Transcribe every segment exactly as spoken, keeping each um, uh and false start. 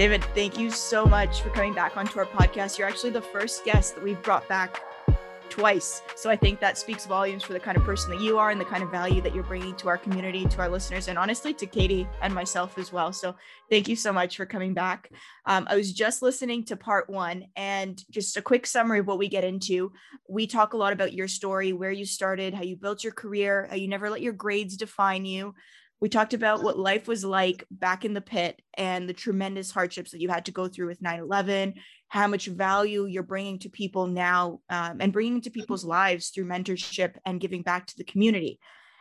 David, thank you so much for coming back onto our podcast. You're actually the first guest that we've brought back twice. So I think that speaks volumes for the kind of person that you are and the kind of value that you're bringing to our community, to our listeners, and honestly to Katie and myself as well. So thank you so much for coming back. Um, I was just listening to part one, and just a quick summary of what we get into. We talk a lot about your story, where you started, how you built your career, how you never let your grades define you. We talked about what life was like back in the pit and the tremendous hardships that you had to go through with nine eleven, how much value you're bringing to people now um, and bringing to people's lives through mentorship and giving back to the community.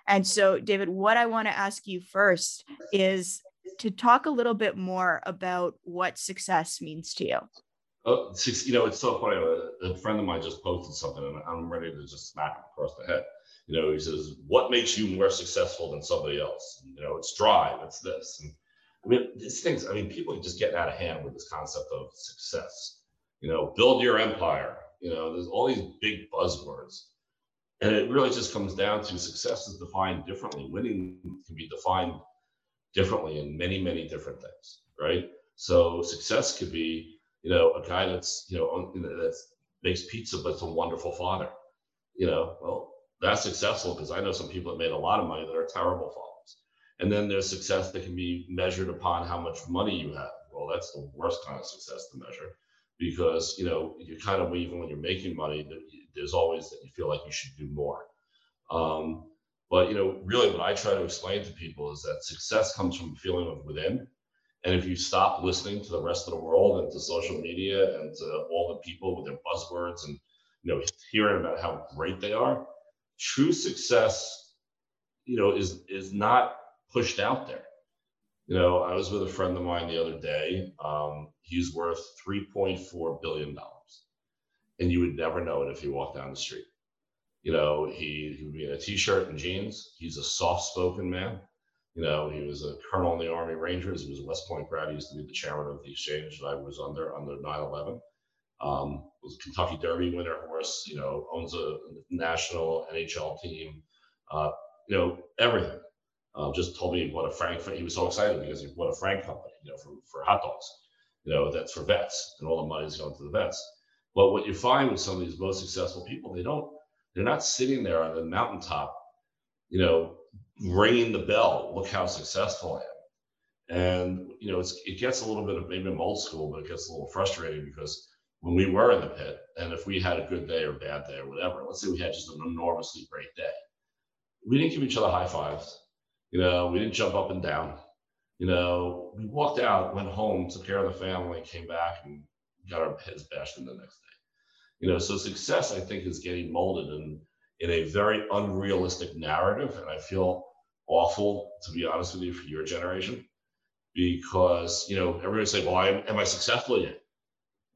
And so, David, what I want to ask you first is to talk a little bit more about what success means to you. Oh, you know, it's so funny. A friend of mine just posted something and I'm ready to just smack him across the head. You know, he says, what makes you more successful than somebody else? You know, it's drive, it's this. And I mean, these things, I mean, people are just getting out of hand with this concept of success. You know, build your empire. You know, there's all these big buzzwords. And it really just comes down to success is defined differently. Winning can be defined differently in many, many different things, right? So success could be, you know, a guy that's, you know, that makes pizza, but it's a wonderful father. You know, well, that's successful because I know some people that made a lot of money that are terrible fathers. And then there's success that can be measured upon how much money you have. Well, that's the worst kind of success to measure because, you know, you kind of, even when you're making money, there's always that you feel like you should do more. Um, but, you know, really what I try to explain to people is that success comes from a feeling of within. And if you stop listening to the rest of the world and to social media and to all the people with their buzzwords and, you know, hearing about how great they are, true success, you know, is is not pushed out there. You know, I was with a friend of mine the other day. Um, he's worth three point four billion dollars. And you would never know it if he walked down the street. You know, he, he would be in a t-shirt and jeans. He's a soft-spoken man. You know, he was a colonel in the Army Rangers. He was a West Point grad. He used to be the chairman of the exchange that I was under, under nine eleven. Um, was a Kentucky Derby winner horse, you know, owns a national N H L team, uh, you know, everything. Uh, just told me he bought a Frank, he was so excited because he bought a Frank company, you know, for, for hot dogs, you know, that's for vets and all the money's going to the vets. But what you find with some of these most successful people, they don't, they're not sitting there on the mountaintop, you know, ringing the bell, look how successful I am. And, you know, it's, it gets a little bit of, maybe I'm old school, but it gets a little frustrating because when we were in the pit, and if we had a good day or bad day or whatever, let's say we had just an enormously great day, we didn't give each other high fives. You know, we didn't jump up and down. You know, we walked out, went home, took care of the family, came back and got our heads bashed in the next day. You know, so success, I think, is getting molded in, in a very unrealistic narrative. And I feel awful, to be honest with you, for your generation, because, you know, everybody say, well, I, am I successful yet?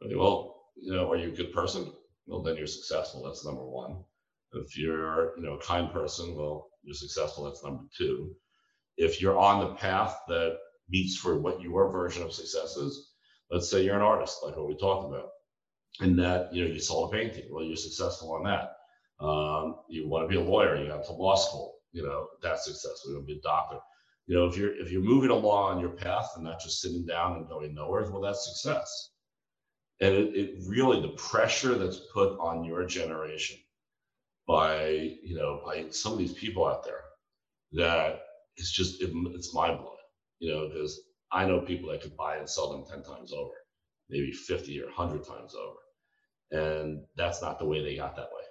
Okay, well, you know, are you a good person? Well, then you're successful. That's number one. If you're, you know, a kind person, well, you're successful. That's number two. If you're on the path that meets for what your version of success is, let's say you're an artist, like what we talked about, and that, you know, you sold a painting. Well, you're successful on that. Um, you want to be a lawyer. You got to law school. You know, that's successful. You want to be a doctor. You know, if you're if you're moving along on your path and not just sitting down and going nowhere, well, that's success. And it, it really, the pressure that's put on your generation by, you know, by some of these people out there, that it's just, it, it's mind blowing, you know, because I know people that could buy and sell them ten times over, maybe fifty or one hundred times over. And that's not the way they got that way.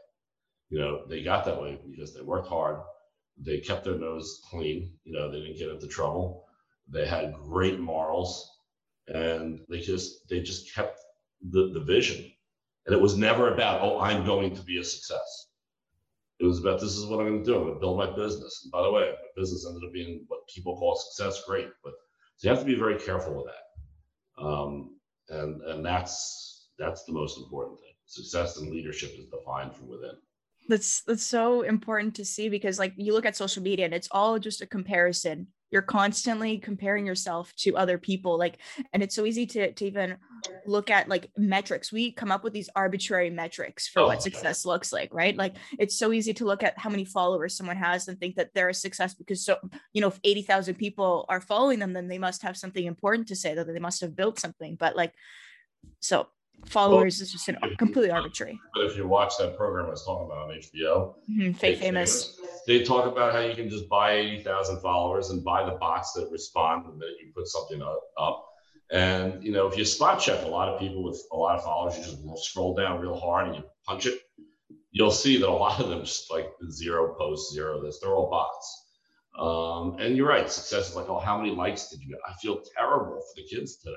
You know, they got that way because they worked hard. They kept their nose clean. You know, they didn't get into trouble. They had great morals and they just, they just kept The, the vision. And it was never about, oh, I'm going to be a success. It was about, this is what I'm going to do. I'm going to build my business. And by the way, my business ended up being what people call success. Great. But so you have to be very careful with that. Um, and and that's that's the most important thing. Success and leadership is defined from within. That's that's so important to see because, like, you look at social media and it's all just a comparison You're constantly comparing yourself to other people. Like, and it's so easy to, to even look at like metrics. We come up with these arbitrary metrics for oh, what success God. looks like, right? Like, it's so easy to look at how many followers someone has and think that they're a success because, so, you know, if eighty thousand people are following them, then they must have something important to say, that they must have built something. But like, so followers well, is just an, completely arbitrary. But if you watch that program I was talking about on H B O, mm-hmm, Fake Famous, they talk about how you can just buy eighty thousand followers and buy the bots that respond the minute you put something up. And, you know, if you spot check a lot of people with a lot of followers, you just scroll down real hard and you punch it, you'll see that a lot of them just like zero posts, zero this, they're all bots. Um, and you're right, success is like, oh, how many likes did you get? I feel terrible for the kids today.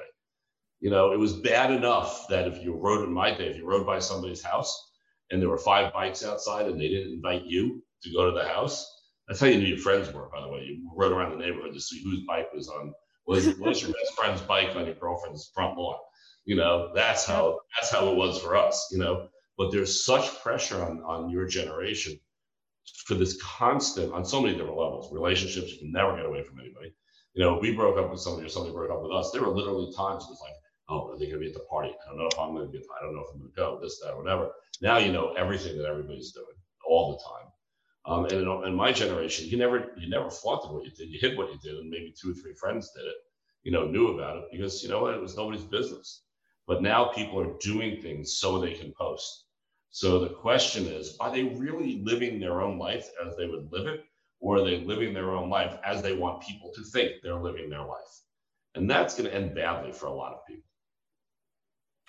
You know, it was bad enough that if you rode in my day, if you rode by somebody's house and there were five bikes outside and they didn't invite you to go to the house, that's how you knew your friends were, by the way. You rode around the neighborhood to see whose bike was on, was, was your best friend's bike on your girlfriend's front lawn. You know, that's how that's how it was for us, you know. But there's such pressure on, on your generation for this constant, on so many different levels. Relationships, you can never get away from anybody. You know, we broke up with somebody or somebody broke up with us. There were literally times it was like, oh, are they going to be at the party? I don't know if I'm going to be, I don't know if I'm going to go, this, that, whatever. Now you know everything that everybody's doing all the time. Um, and in my generation, you never you never flaunted what you did. You hid what you did, and maybe two or three friends did it, you know, knew about it because, you know what, it was nobody's business. But now people are doing things so they can post. So the question is, are they really living their own life as they would live it? Or are they living their own life as they want people to think they're living their life? And that's going to end badly for a lot of people.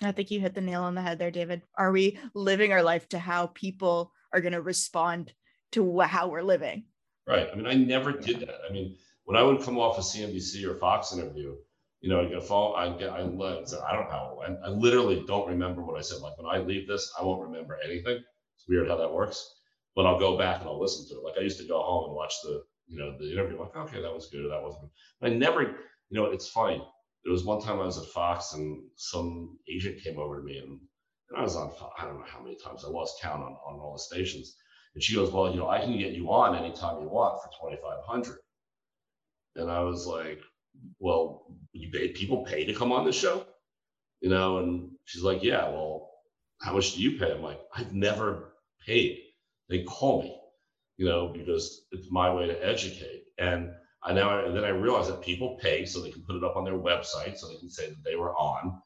I think you hit the nail on the head there, David. Are we living our life to how people are going to respond to how we're living? Right. I mean, I never did that. I mean, when I would come off a C N B C or Fox interview, you know, I'd get a phone, I'd get, I left, I don't know how it went. I literally don't remember what I said. Like, when I leave this, I won't remember anything. It's weird how that works. But I'll go back and I'll listen to it. Like, I used to go home and watch the, you know, the interview. Like, okay, that was good or that wasn't good. I never, you know, it's funny. There was one time I was at Fox and some agent came over to me and, and I was on, I don't know how many times, I lost count on, on all the stations. And she goes, well, you know, I can get you on anytime you want for twenty-five hundred dollars. And I was like, well, you pay, people pay to come on the show? You know, and she's like, yeah, well, how much do you pay? I'm like, I've never paid. They call me, you know, because it's my way to educate. And I now, and then I realized that people pay so they can put it up on their website so they can say that they were on.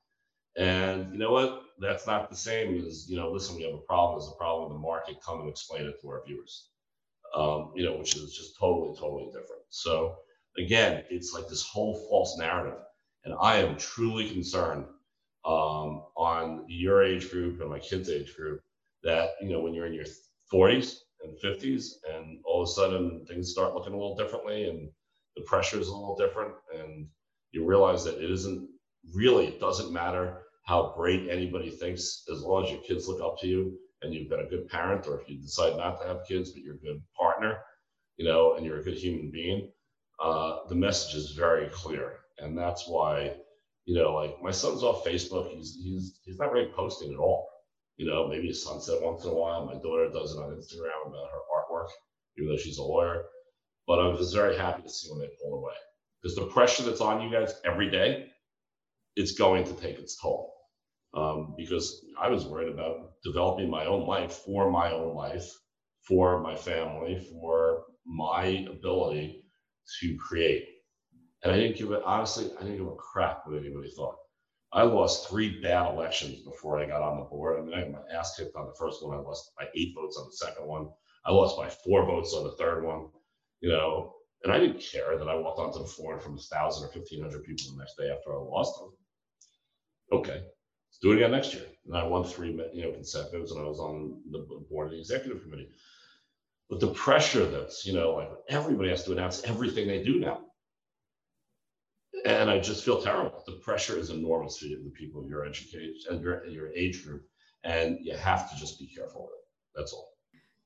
And you know what? That's not the same as, you know, listen, we have a problem. There's a problem in the market. Come and explain it to our viewers, um, you know, which is just totally, totally different. So again, it's like this whole false narrative. And I am truly concerned um, on your age group and my kids' age group that, you know, when you're in your forties and fifties and all of a sudden things start looking a little differently and the pressure is a little different, and you realize that it isn't really, it doesn't matter how great anybody thinks as long as your kids look up to you and you've been a good parent, or if you decide not to have kids, but you're a good partner, you know, and you're a good human being. Uh, the message is very clear. And that's why, you know, like my son's off Facebook. He's, he's, he's not really posting at all. You know, maybe a sunset once in a while. My daughter does it on Instagram about her artwork, even though she's a lawyer. But I was very happy to see when they pulled away, because the pressure that's on you guys every day, it's going to take its toll. Um, because I was worried about developing my own life for my own life, for my family, for my ability to create. And I didn't give it, honestly, I didn't give a crap what anybody thought. I lost three bad elections before I got on the board. I mean, I got my ass kicked on the first one. I lost by eight votes on the second one. I lost by four votes on the third one. You know, and I didn't care that I walked onto the floor from a thousand or fifteen hundred people the next day after I lost them. Okay, let's do it again next year. And I won three, you know, consecutives, and I was on the board of the executive committee. But the pressure that's, you know, like everybody has to announce everything they do now. And I just feel terrible. The pressure is enormous for the people your education and your, your age group, and you have to just be careful with it. That's all.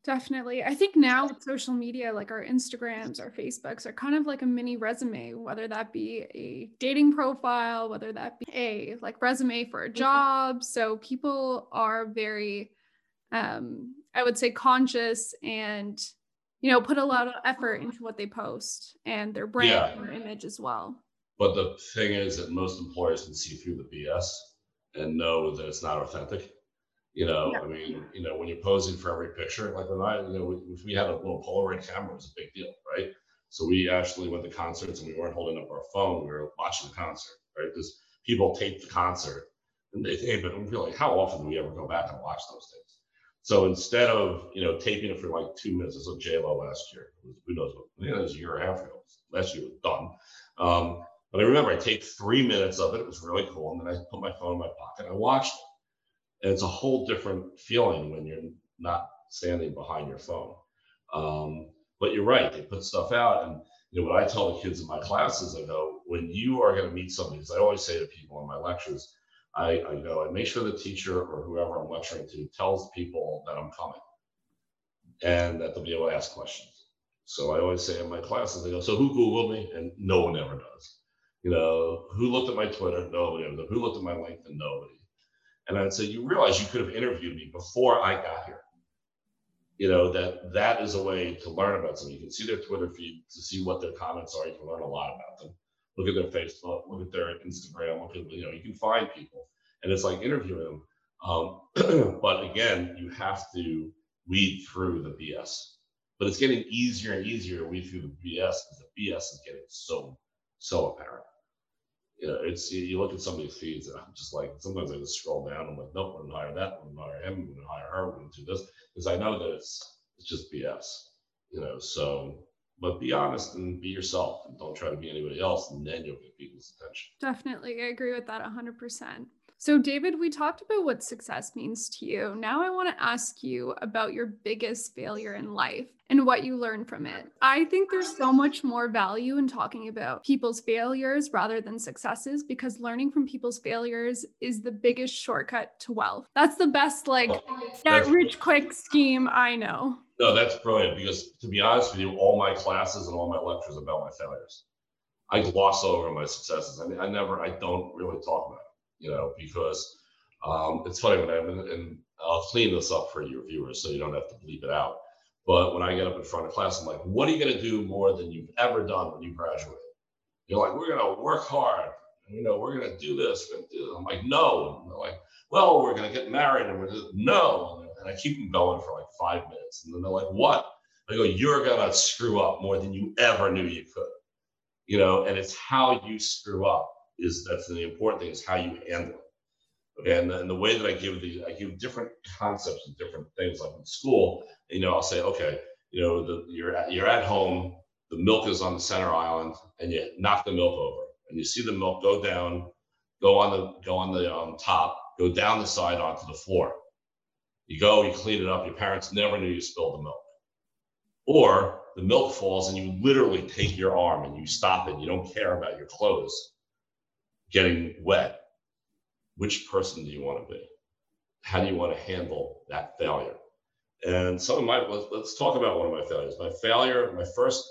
Definitely. I think now with social media, like our Instagrams, our Facebooks are kind of like a mini resume, whether that be a dating profile, whether that be a like resume for a job. So people are very, um, I would say, conscious and, you know, put a lot of effort into what they post and their brand yeah. and their image as well. But the thing is that most employers can see through the B S and know that it's not authentic. You know, yeah. I mean, you know, when you're posing for every picture, like when I, you know, if we had a little Polaroid camera, it was a big deal, right? So we actually went to concerts and we weren't holding up our phone. We were watching the concert, right? Because people taped the concert and they tape it. And we're like, how often do we ever go back and watch those things? So instead of, you know, taping it for like two minutes, it's like J Lo last year. Was, who knows what, you know, it was a year and a half ago. Last year was done. Um, but I remember I taped three minutes of it. It was really cool. And then I put my phone in my pocket and I watched it. And it's a whole different feeling when you're not standing behind your phone. Um, but you're right, they put stuff out. And you know what I tell the kids in my classes, I go, when you are going to meet somebody, because I always say to people in my lectures, I, I go, I make sure the teacher or whoever I'm lecturing to tells people that I'm coming and that they'll be able to ask questions. So I always say in my classes, they go, so who Googled me? And no one ever does. You know, who looked at my Twitter? Nobody ever does. Who looked at my LinkedIn? Nobody. And I'd say, you realize you could have interviewed me before I got here. You know, that that is a way to learn about somebody. You can see their Twitter feed to see what their comments are. You can learn a lot about them. Look at their Facebook, look at their Instagram, look at, you know, you can find people. And it's like interviewing them. Um, but again, you have to weed through the B S. But it's getting easier and easier to weed through the B S because the B S is getting so, so apparent. You know, it's you look at some of these feeds, and I'm just like, sometimes I just scroll down. I'm like, nope, we're gonna hire that, we're gonna hire him, we're gonna hire her, we're gonna do this, because I know that it's it's just B S, you know. So, but be honest and be yourself, and don't try to be anybody else, and then you'll get people's attention. Definitely, I agree with that one hundred percent. So, David, we talked about what success means to you. Now, I want to ask you about your biggest failure in life and what you learned from it. I think there's so much more value in talking about people's failures rather than successes, because learning from people's failures is the biggest shortcut to wealth. That's the best, like, oh, get rich quick scheme I know. No, that's brilliant, because to be honest with you, all my classes and all my lectures are about my failures. I gloss over my successes. I mean, I never, I don't really talk about it, you know, because um, it's funny when I'm in, and I'll clean this up for your viewers so you don't have to bleep it out. But when I get up in front of class, I'm like, what are you going to do more than you've ever done when you graduate? You're like, we're going to work hard. You know, we're going to do this. We're going to do this. I'm like, no. And they're like, well, we're going to get married. And we're just, no. And I keep them going for like five minutes. And then they're like, what? I go, you're going to screw up more than you ever knew you could. You know, and it's how you screw up is that's the important thing is how you handle it. Okay. And, and the way that I give these, I give different concepts and different things like in school. You know, I'll say, okay, you know, the, you're at, you're at home, the milk is on the center island, and you knock the milk over, and you see the milk go down, go on the go on the um, top, go down the side onto the floor. You go, you clean it up. Your parents never knew you spilled the milk, or the milk falls, and you literally take your arm and you stop it. You don't care about your clothes getting wet. Which person do you want to be? How do you want to handle that failure? And some of my, let's, let's talk about one of my failures. My failure, my first,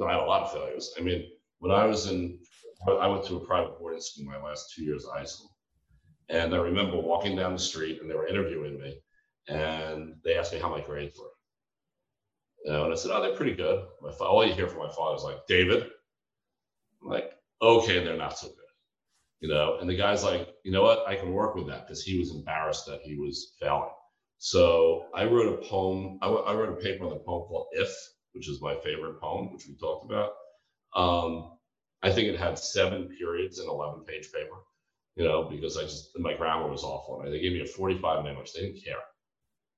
I had a lot of failures. I mean, when I was in, I went to a private boarding school my last two years of high school. And I remember walking down the street and they were interviewing me and they asked me how my grades were. You know, and I said, oh, they're pretty good. My, all you hear from my father is like, David. I'm like, okay, they're not so good. You know, and the guy's like, you know what? I can work with that, because he was embarrassed that he was failing. So I wrote a poem, I, w- I wrote a paper on the poem called If, which is my favorite poem, which we talked about. Um, I think it had seven periods in eleven page paper, you know, because I just, my grammar was awful. And they gave me a forty-five minute, which they didn't care.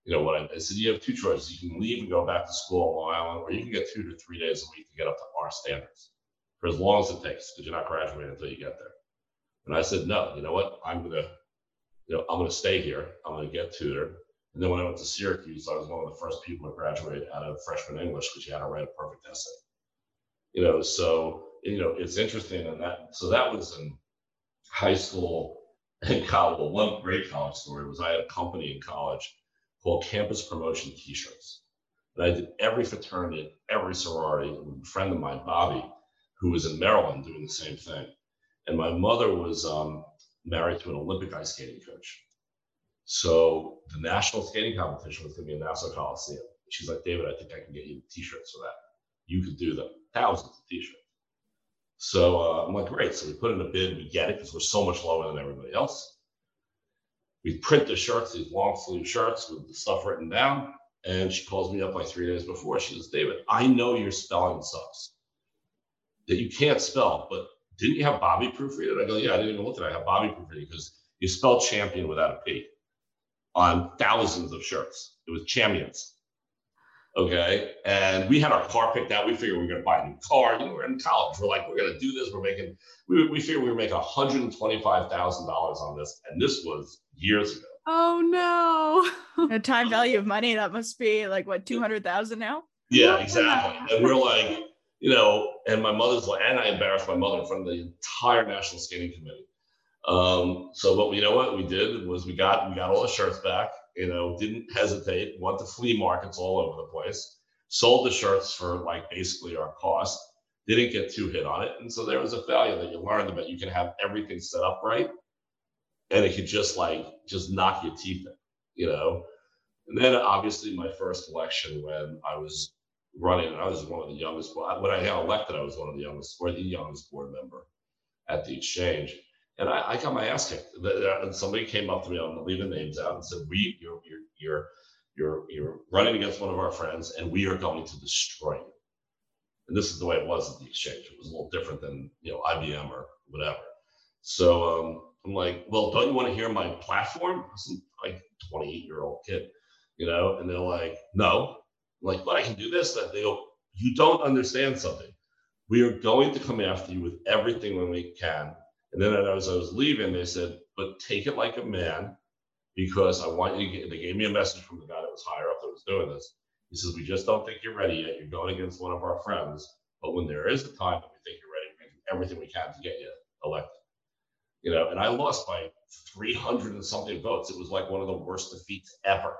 You know what, I, I said, you have two choices. You can leave and go back to school on Long Island, or you can get two to three days a week to get up to our standards for as long as it takes, because you're not graduating until you get there. And I said, no, you know what, I'm going to, you know, I'm going to stay here. I'm going to get tutored. And then when I went to Syracuse, I was one of the first people to graduate out of freshman English, because you had to write a perfect essay. You know, so, you know, it's interesting. And that, so that was in high school and college. Well, one great college story was I had a company in college called Campus Promotion T-shirts. And I did every fraternity, every sorority. And a friend of mine, Bobby, who was in Maryland doing the same thing. And my mother was um, married to an Olympic ice skating coach. So the national skating competition was going to be in Nassau Coliseum. she's like, David, I think I can get you t-shirts for that. You could do them, thousands of t-shirts. So uh, I'm like, great. So we put in a bid, we get it because we're so much lower than everybody else. We print the shirts, these long sleeve shirts with the stuff written down. And she calls me up like three days before. She says, David, I know your spelling sucks, that you can't spell, but didn't you have Bobby proofread it? I go, yeah, I didn't even look at it. I have Bobby proofread it because you spell champion without a P on thousands of shirts. It was champions. Okay. And we had our car picked out. We figured we were going to buy a new car. You know, we're in college. We're like, we're going to do this. We're making, we, we figured we were making one hundred twenty-five thousand dollars on this. And this was years ago. Oh no. The time value of money, that must be like what, two hundred thousand now? Yeah, exactly. And we're like, you know, and my mother's like, and I embarrassed my mother in front of the entire National Skating Committee. Um, so but you know what we did was we got we got all the shirts back, you know, didn't hesitate, went to flea markets all over the place, sold the shirts for like basically our cost, didn't get too hit on it. And so there was a value that you learned about. You can have everything set up right. And it could just like, just knock your teeth in, you know? And then obviously my first election when I was running, I was one of the youngest, when I got elected, I was one of the youngest, or the youngest board member at the exchange. And I, I got my ass kicked. And somebody came up to me, I'm gonna leave the names out, and said, we, you're, you're, you're, you're, you're running against one of our friends and we are going to destroy you. And this is the way it was at the exchange. It was a little different than, you know, I B M or whatever. So, um, I'm like, well, don't you want to hear my platform? I was like a twenty-eight-year-old kid, you know? And they're like, no. I'm like, but I can do this. And they go, you don't understand something. We are going to come after you with everything when we can. And then as I was leaving, they said, but take it like a man, because I want you to get, they gave me a message from the guy that was higher up that was doing this. He says, we just don't think you're ready yet. You're going against one of our friends. But when there is a time that we think you're ready, we're going to do everything we can to get you elected. You know, and I lost by three hundred and something votes. It was like one of the worst defeats ever.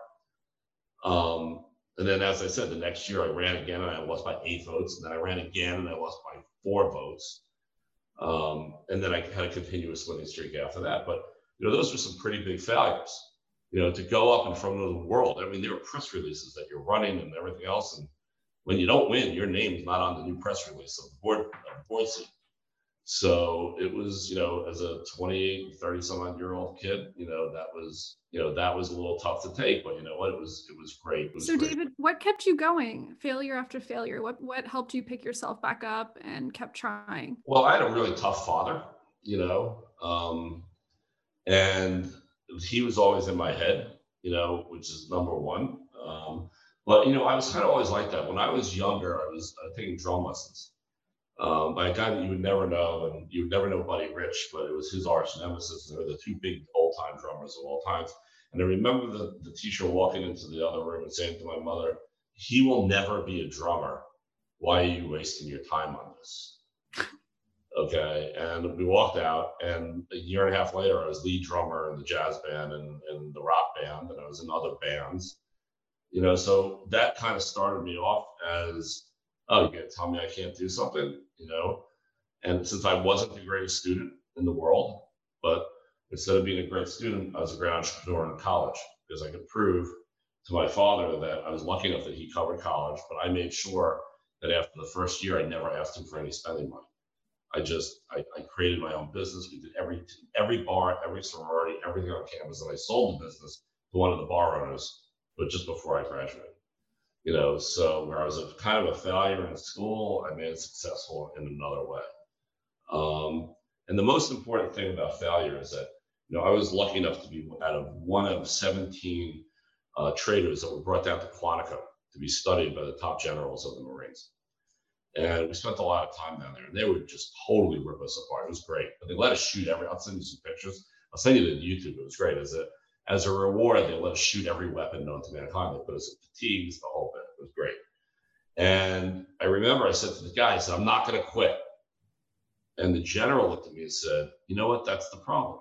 Um, and then, as I said, the next year I ran again and I lost by eight votes. And then I ran again and I lost by four votes. Um, and then I had a continuous winning streak after that. But, you know, those were some pretty big failures, you know, to go up in front of the world. I mean, there were press releases that you're running and everything else. And when you don't win, your name is not on the new press release of the board, of the board seat. So it was, you know, as a twenty-eight, thirty-some-odd-year-old kid, you know, that was, you know, that was a little tough to take, but you know what, it was, it was great. It was so great. David, what kept you going? Failure after failure. What, what helped you pick yourself back up and kept trying? Well, I had a really tough father, you know, um, and he was always in my head, you know, which is number one. Um, but, you know, I was kind of always like that. When I was younger, I was uh, taking drum lessons. Um, by a guy that you would never know, and you would never know Buddy Rich, but it was his arch nemesis. They were the two big old-time drummers of all times. And I remember the, the teacher walking into the other room and saying to my mother, he will never be a drummer. Why are you wasting your time on this? Okay, and we walked out, and a year and a half later, I was lead drummer in the jazz band and, and the rock band, and I was in other bands. You know, so that kind of started me off as, oh, you're going to tell me I can't do something, you know? And since I wasn't the greatest student in the world, but instead of being a great student, I was a great entrepreneur in college because I could prove to my father that I was lucky enough that he covered college, but I made sure that after the first year, I never asked him for any spending money. I just, I, I created my own business. We did every, every bar, every sorority, everything on campus, and I sold the business to one of the bar owners, but just before I graduated. You know, so where I was a, kind of a failure in school, I made it successful in another way. Um, and the most important thing about failure is that, you know, I was lucky enough to be out of one of seventeen uh, traders that were brought down to Quantico to be studied by the top generals of the Marines. And we spent a lot of time down there, and they would just totally rip us apart. It was great. But they let us shoot every, I'll send you some pictures. I'll send you the YouTube. It was great. As a As a reward, they let us shoot every weapon known to mankind. They put us in fatigues, the whole bit. It was great. And I remember I said to the guy, I said, I'm not going to quit. And the general looked at me and said, you know what? That's the problem.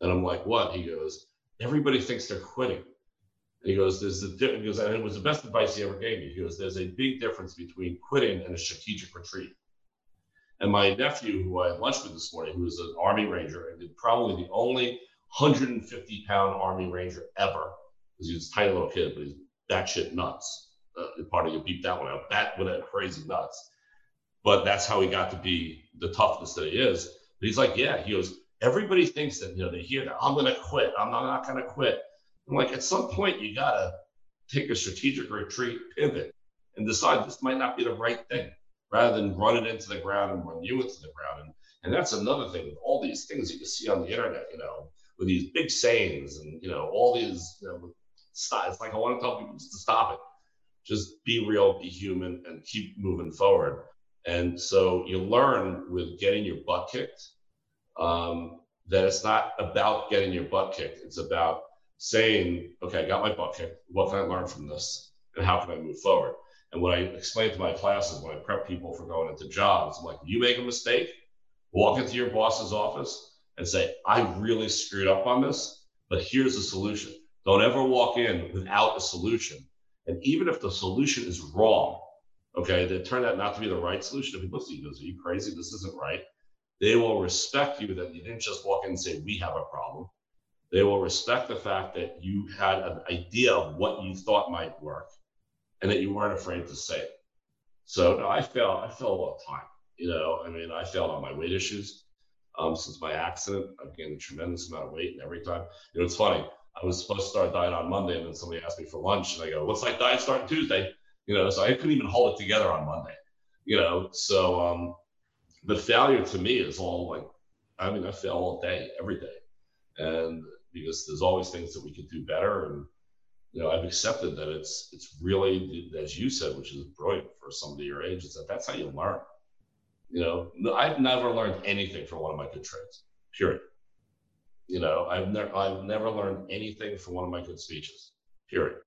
And I'm like, what? He goes, everybody thinks they're quitting. And he goes, there's a difference. He goes, and it was the best advice he ever gave me. He goes, there's a big difference between quitting and a strategic retreat. And my nephew, who I had lunch with this morning, who was an Army Ranger and did probably the only one hundred fifty pound Army Ranger ever, because he was a tiny little kid, but he's that shit nuts. Uh, pardon, you'll beep that one out. That would have crazy nuts. But that's how he got to be the toughness that he is. But he's like, yeah, he goes, everybody thinks that, you know, they hear that, I'm going to quit. I'm not, not going to quit. I'm like, at some point, you got to take a strategic retreat, pivot, and decide this might not be the right thing, rather than run it into the ground and run you into the ground. And, and that's another thing with all these things you can see on the internet, you know, with these big sayings and, you know, all these, you know, it's like, I want to tell people just to stop it. Just be real, be human, and keep moving forward. And so you learn with getting your butt kicked, um, that it's not about getting your butt kicked. It's about saying, okay, I got my butt kicked. What can I learn from this? And how can I move forward? And what I explain to my classes when I prep people for going into jobs, I'm like, you make a mistake, walk into your boss's office and say, I really screwed up on this, but here's the solution. Don't ever walk in without a solution. And even if the solution is wrong, okay, that turned out not to be the right solution, if people see you, goes, are you crazy? This isn't right. They will respect you that you didn't just walk in and say, we have a problem. They will respect the fact that you had an idea of what you thought might work and that you weren't afraid to say it. So no, I failed, I failed all the time. You know, I mean, I failed on my weight issues. Um, since my accident, I've gained a tremendous amount of weight, and every time, you know, it's funny. I was supposed to start diet on Monday, and then somebody asked me for lunch, and I go, "What's my diet starting Tuesday?" You know, so I couldn't even hold it together on Monday. You know, so um, the failure to me is all like, I mean, I fail all day, every day, and because there's always things that we could do better, and you know, I've accepted that it's it's really, as you said, which is brilliant for somebody your age, is that that's how you learn. You know, I've never learned anything from one of my good trades, period. You know, I've never I've never learned anything from one of my good speeches, period.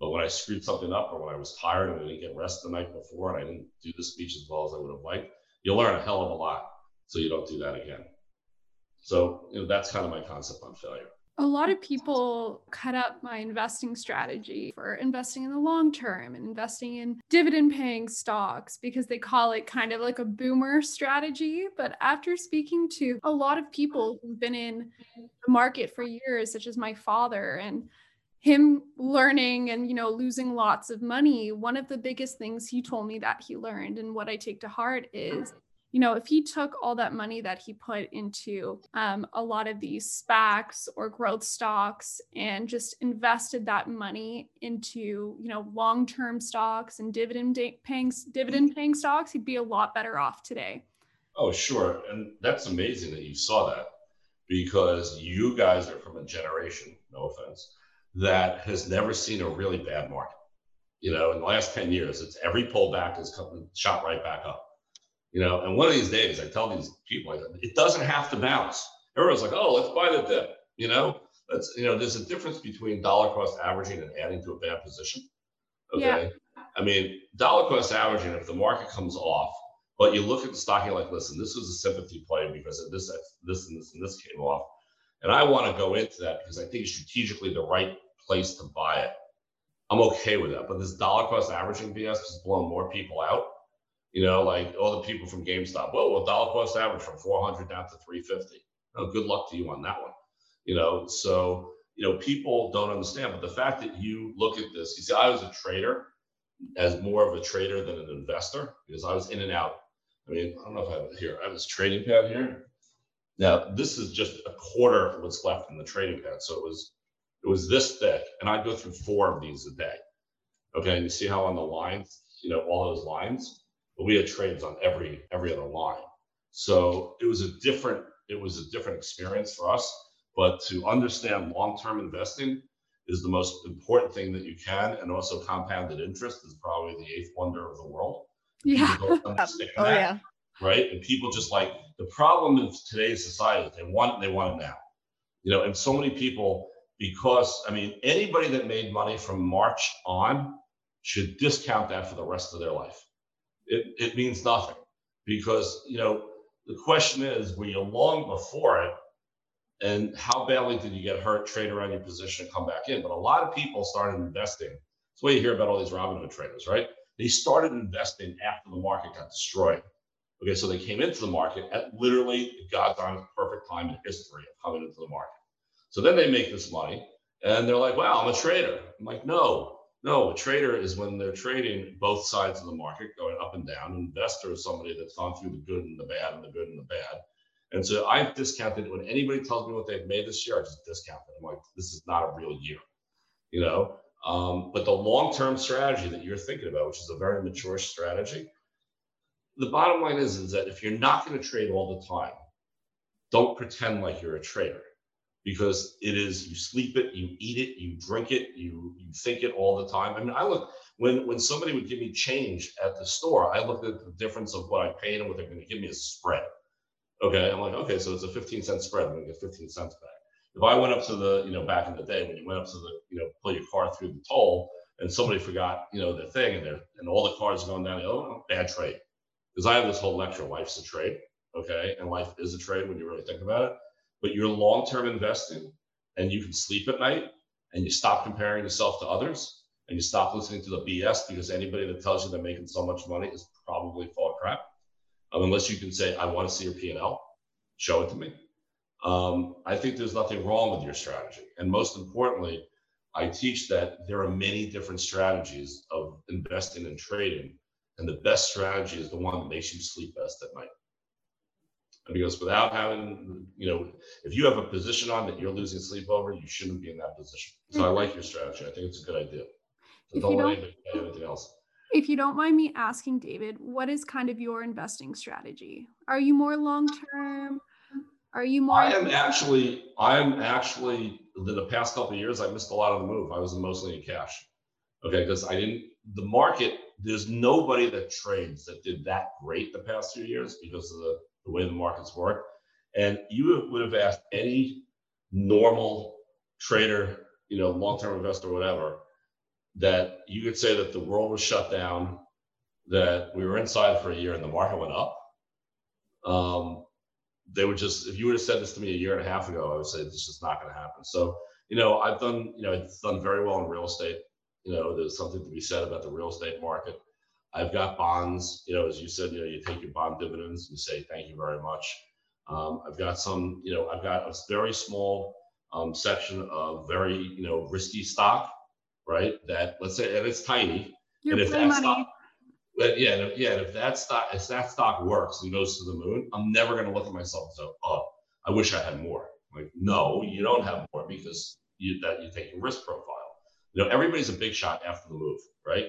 But when I screwed something up, or when I was tired and I didn't get rest the night before, and I didn't do the speech as well as I would have liked, you learn a hell of a lot, so you don't do that again. So, you know, that's kind of my concept on failure. A lot of people cut up my investing strategy for investing in the long term and investing in dividend paying stocks because they call it kind of like a boomer strategy. But after speaking to a lot of people who've been in the market for years, such as my father, and him learning and, you know, losing lots of money, one of the biggest things he told me that he learned, and what I take to heart, is, you know, if he took all that money that he put into um, a lot of these SPACs or growth stocks and just invested that money into, you know, long-term stocks and dividend paying dividend paying stocks, he'd be a lot better off today. Oh, sure. And that's amazing that you saw that, because you guys are from a generation, no offense, that has never seen a really bad market. You know, in the last ten years, it's every pullback has come, shot right back up. You know, and one of these days, I tell these people, I said, it doesn't have to bounce. Everyone's like, oh, let's buy the dip. You know, that's, you know, there's a difference between dollar cost averaging and adding to a bad position. Okay. Yeah. I mean, dollar cost averaging, if the market comes off, but you look at the stock, you're like, listen, this was a sympathy play because of this, this, and this, and this came off. And I want to go into that because I think it's strategically the right place to buy it. I'm okay with that. But this dollar cost averaging B S has blown more people out. You know, like all the people from GameStop, well, well, dollar cost average from four hundred down to three fifty. Oh, good luck to you on that one. You know, so, you know, people don't understand, but the fact that you look at this, you see, I was a trader, as more of a trader than an investor, because I was in and out. I mean, I don't know if I have it here. I have this trading pad here. Now, this is just a quarter of what's left in the trading pad. So it was, it was this thick, and I'd go through four of these a day. Okay, and you see how on the lines, you know, all those lines, but we had trades on every every other line. So it was a different, it was a different experience for us. But to understand long-term investing is the most important thing that you can. And also compounded interest is probably the eighth wonder of the world. Yeah. Understand oh, that, yeah. Right. And people just like, the problem in today's society is they want it, they want it now. You know, and so many people, because I mean, anybody that made money from March on should discount that for the rest of their life. It, it means nothing, because, you know, the question is, were you long before it, and how badly did you get hurt, trade around your position and come back in? But a lot of people started investing. That's why you hear about all these Robinhood traders, right? They started investing after the market got destroyed. Okay, so they came into the market at literally God's honest perfect time in history of coming into the market. So then they make this money and they're like, wow, I'm a trader. I'm like, no, No, a trader is when they're trading both sides of the market, going up and down. An investor is somebody that's gone through the good and the bad and the good and the bad. And so I've discounted when anybody tells me what they've made this year, I just discount it. I'm like, this is not a real year, you know? Um, but the long-term strategy that you're thinking about, which is a very mature strategy, the bottom line is, is that if you're not going to trade all the time, don't pretend like you're a trader, because it is, you sleep it, you eat it, you drink it, you, you think it all the time. I mean, I look, when, when somebody would give me change at the store, I looked at the difference of what I paid and what they're going to give me as a spread. Okay, I'm like, okay, so it's a fifteen cent spread. I'm going to get fifteen cents back. If I went up to the, you know, back in the day when you went up to the, you know, pull your car through the toll and somebody forgot, you know, their thing and they're, and all the cars are going down the road, bad trade. Because I have this whole lecture, life's a trade, okay? And life is a trade when you really think about it. But you're long-term investing and you can sleep at night and you stop comparing yourself to others and you stop listening to the B S, because anybody that tells you they're making so much money is probably full of crap. Um, unless you can say, I want to see your P and L, show it to me. Um, I think there's nothing wrong with your strategy. And most importantly, I teach that there are many different strategies of investing and trading. And the best strategy is the one that makes you sleep best at night. And because without having, you know, if you have a position on that you're losing sleep over, you shouldn't be in that position. So mm-hmm. I like your strategy. I think it's a good idea. So don't worry about anything else. If you don't mind me asking, David, what is kind of your investing strategy? Are you more long-term? Are you more? I am actually, I am actually, the past couple of years, I missed a lot of the move. I was mostly in cash. Okay, because I didn't, the market, there's nobody that trades that did that great the past few years because of the, the way the markets work. And you would have asked any normal trader, you know, long-term investor, whatever, that you could say that the world was shut down, that we were inside for a year and the market went up. Um, they would just, if you would have said this to me a year and a half ago, I would say this is not going to happen. So, you know, I've done, you know, it's done very well in real estate. You know, there's something to be said about the real estate market. I've got bonds, you know, as you said, you know, you take your bond dividends, you say, thank you very much. Um, I've got some, you know, I've got a very small um, section of very, you know, risky stock. Right, that let's say, and it's tiny. You're and if that money. stock, but yeah, and if, yeah, and if that stock, if that stock works and goes to the moon, I'm never going to look at myself and say, "Oh, I wish I had more." Like, no, you don't have more because you that you're taking risk profile. You know, everybody's a big shot after the move, right?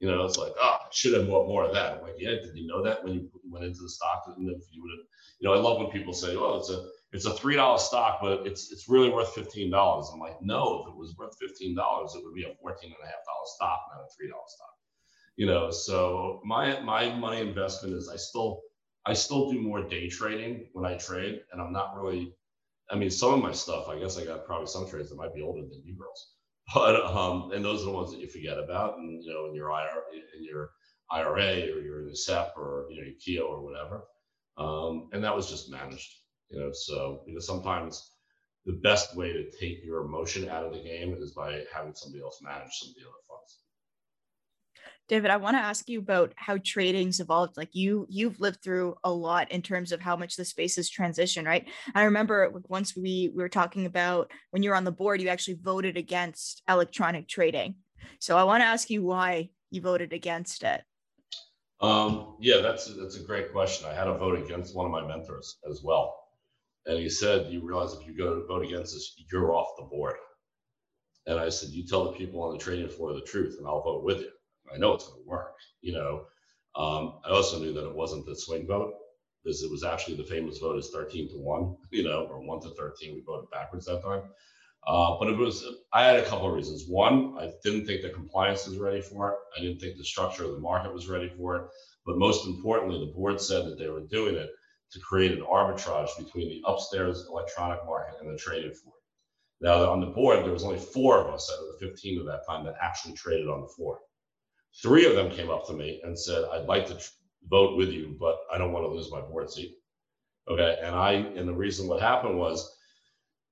You know, it's like, oh, I should have bought more of that. I'm like, yeah, did you know that when you went into the stock? And if you would have, you know, I love when people say, "Oh, it's a It's a three dollar stock, but it's it's really worth fifteen dollars. I'm like, no, if it was worth fifteen dollars, it would be a fourteen and a half dollar stock, not a three dollar stock. You know, so my my money investment is I still I still do more day trading when I trade, and I'm not really, I mean, some of my stuff, I guess I got probably some trades that might be older than you girls, but um, and those are the ones that you forget about, and you know, in your I R A, in your I R A or your S E P or you know your K I O or whatever, um, and that was just managed. You know, so you know, sometimes the best way to take your emotion out of the game is by having somebody else manage some of the other funds. David, I want to ask you about how trading's evolved. Like you, you've lived through a lot in terms of how much the space has transitioned, right? I remember once we, we were talking about when you were on the board, you actually voted against electronic trading. So I want to ask you why you voted against it. Um, yeah, that's that's a great question. I had a vote against one of my mentors as well. And he said, you realize if you go to vote against us, you're off the board. And I said, you tell the people on the trading floor the truth and I'll vote with you. I know it's going to work. You know, um, I also knew that it wasn't the swing vote because it was actually the famous vote is thirteen to one, you know, or one to thirteen. We voted backwards that time. Uh, but it was, I had a couple of reasons. One, I didn't think the compliance was ready for it. I didn't think the structure of the market was ready for it. But most importantly, the board said that they were doing it to create an arbitrage between the upstairs electronic market and the traded floor. Now on the board, there was only four of us out of the fifteen at that time that actually traded on the floor. Three of them came up to me and said, I'd like to tr- vote with you, but I don't want to lose my board seat. Okay, and I, and the reason what happened was,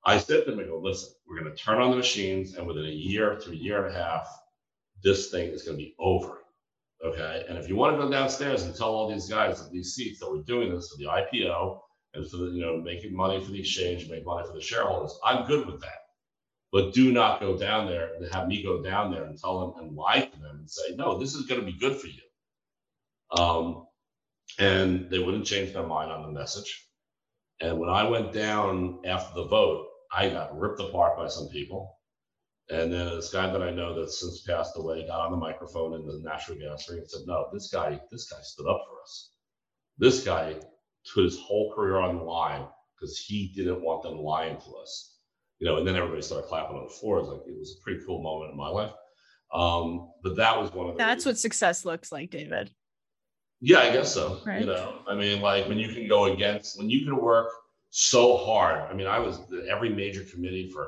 I said to them and go, listen, we're gonna turn on the machines and within a year to a year and a half, this thing is gonna be over. Okay, and if you want to go downstairs and tell all these guys at these seats that we're doing this for the I P O and for the, you know, making money for the exchange, make money for the shareholders, I'm good with that. but do not go down there and have me go down there and tell them and lie to them and say, no, this is going to be good for you. Um, and they wouldn't change their mind on the message. And when I went down after the vote, I got ripped apart by some people. And then this guy that I know that's since passed away got on the microphone in the national gas ring and said, no, this guy, this guy stood up for us. This guy put his whole career on the line because he didn't want them lying to us. You know, and then everybody started clapping on the floor. It was like, it was a pretty cool moment in my life. Um, but that was one of the- That's what success looks like, David. Yeah, I guess so. Right. You know, I mean, like when you can go against, when you can work so hard. I mean, I was every major committee for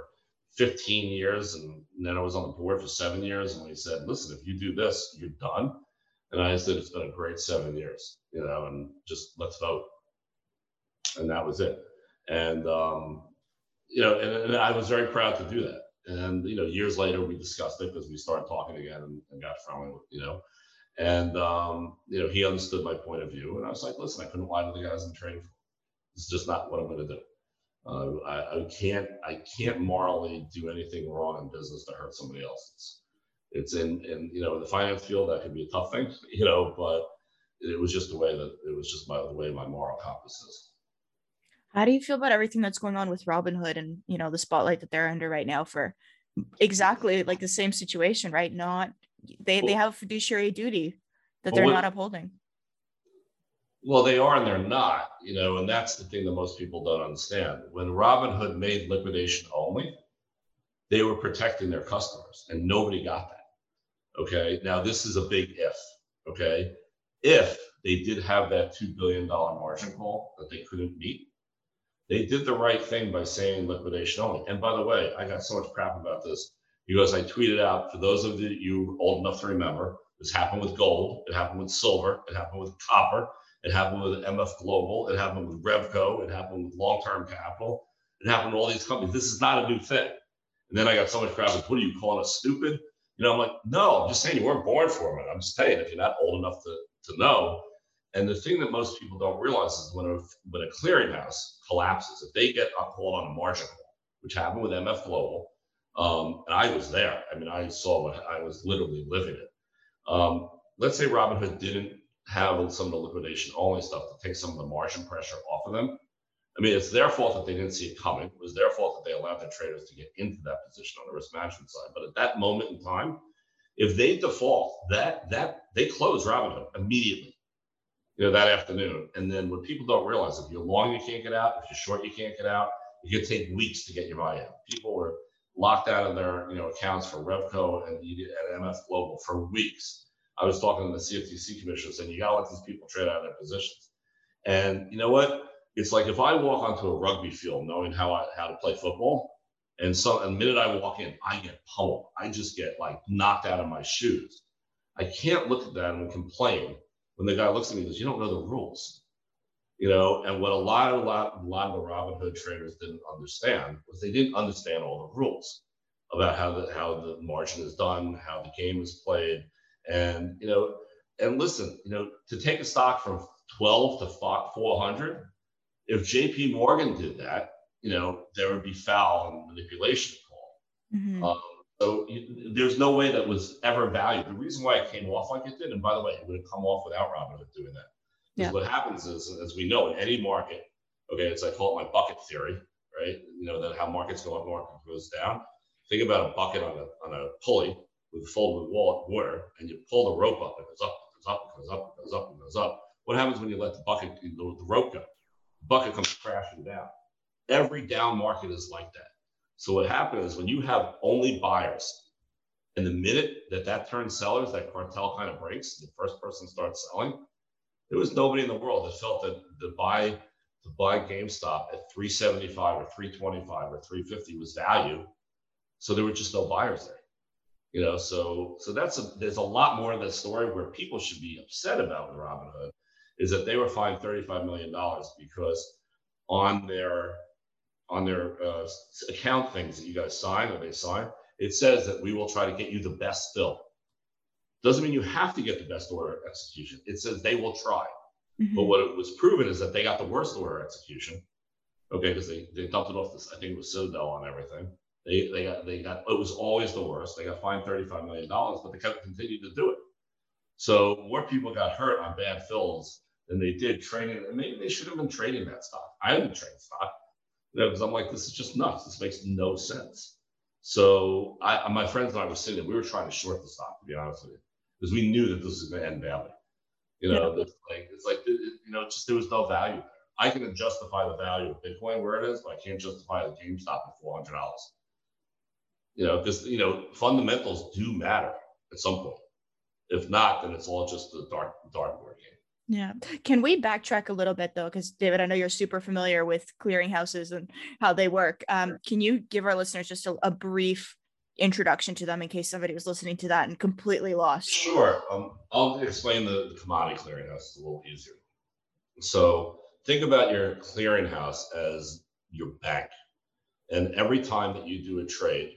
fifteen years, and then I was on the board for seven years. And they said, listen, if you do this, you're done. And I said, it's been a great seven years, you know, and just let's vote. And that was it. And, um, you know, and, and I was very proud to do that. And, you know, years later, we discussed it because we started talking again and, and got friendly, you know. And, um, you know, he understood my point of view. And I was like, listen, I couldn't lie to the guys in training. It's just not what I'm going to do. Uh, I, I can't I can't morally do anything wrong in business to hurt somebody else's. It's in, in, you know, in the finance field, that could be a tough thing, you know, but it was just the way that it was just by the way my moral compass is. How do you feel about everything that's going on with Robinhood and, you know, the spotlight that they're under right now for exactly like the same situation, right? Not they, well, they have a fiduciary duty that they're well, not upholding. Well, they are and they're not, you know, and that's the thing that most people don't understand. When Robinhood made liquidation only, they were protecting their customers and nobody got that. Okay. Now, this is a big if. Okay. If they did have that two billion dollars margin call that they couldn't meet, they did the right thing by saying liquidation only. And by the way, I got so much crap about this because I tweeted out, for those of you old enough to remember, this happened with gold, it happened with silver, it happened with copper. It happened with M F Global. It happened with Revco. It happened with Long-Term Capital. It happened with all these companies. This is not a new thing. And then I got so much crap. Like, what are you calling us, stupid? You know, I'm like, no, I'm just saying you weren't born for it. I'm just saying if you're not old enough to, to know. And the thing that most people don't realize is when a, when a clearinghouse collapses, if they get a call on a margin call, which happened with M F Global, um, and I was there. I mean, I saw what I was literally living it. Um, let's say Robinhood didn't have some of the liquidation only stuff to take some of the margin pressure off of them. I mean, it's their fault that they didn't see it coming. It was their fault that they allowed their traders to get into that position on the risk management side. But at that moment in time, if they default, that that they close Robinhood immediately, you know, that afternoon. And then what people don't realize, if you're long, you can't get out. If you're short, you can't get out. It could take weeks to get your buy-in. People were locked out of their, you know, accounts for Revco and, and M F Global for weeks. I was talking to the C F T C commissioner saying, you got to let these people trade out of their positions. And you know what? It's like if I walk onto a rugby field knowing how I, how to play football, and so the minute I walk in, I get pummeled. I just get like knocked out of my shoes. I can't look at that and complain when the guy looks at me and goes, you don't know the rules. You know, and what a lot, a lot, a lot of the Robinhood traders didn't understand was they didn't understand all the rules about how the, how the margin is done, how the game is played. And, you know, and listen, you know, to take a stock from twelve to four hundred, if J P Morgan did that, you know, there would be foul and manipulation call. Mm-hmm. Um, so you, there's no way that was ever valued. The reason why it came off like it did, and by the way, it would have come off without Robinhood doing that. Because yeah. What happens is, as we know, in any market, okay, it's I call it my bucket theory, right? You know, that how markets go up, market goes down. Think about a bucket on a on a pulley with folded wall of water, and you pull the rope up, it goes up, it goes up, it goes up, it goes up, it goes up. What happens when you let the bucket, the, the rope go? The bucket comes crashing down. Every down market is like that. So what happens is when you have only buyers, and the minute that that turns sellers, that cartel kind of breaks, the first person starts selling, there was nobody in the world that felt that the buy, the buy GameStop at three seventy-five or three twenty-five or three fifty was value. So there were just no buyers there. You know, so so that's a, there's a lot more of this story where people should be upset about with Robinhood is that they were fined thirty-five million dollars because on their on their uh, account things that you guys sign or they sign, it says that we will try to get you the best fill. Doesn't mean you have to get the best order of execution. It says they will try. Mm-hmm. But what it was proven is that they got the worst order of execution. Okay, because they, they dumped it off this, I think it was Citadel on everything. They they got they got it was always the worst. They got fined thirty-five million dollars, but they kept continuing to do it. So more people got hurt on bad fills than they did trading, and maybe they should have been trading that stock. I didn't trade stock because I'm like, this is just nuts. This makes no sense. So I, my friends and I were sitting there. We were trying to short the stock, to be honest with you, because we knew that this was going to end badly. You know, yeah. It's like it's like you know, just there was no value there. I can justify the value of Bitcoin where it is, but I can't justify the GameStop at four hundred dollars. You know, because you know fundamentals do matter at some point. If not, then it's all just the dark dartboard game. Yeah. Can we backtrack a little bit though? Because David, I know you're super familiar with clearinghouses and how they work. Um, can you give our listeners just a, a brief introduction to them in case somebody was listening to that and completely lost? Sure. Um, I'll explain the, the commodity clearinghouse a little easier. So think about your clearinghouse as your bank. And every time that you do a trade,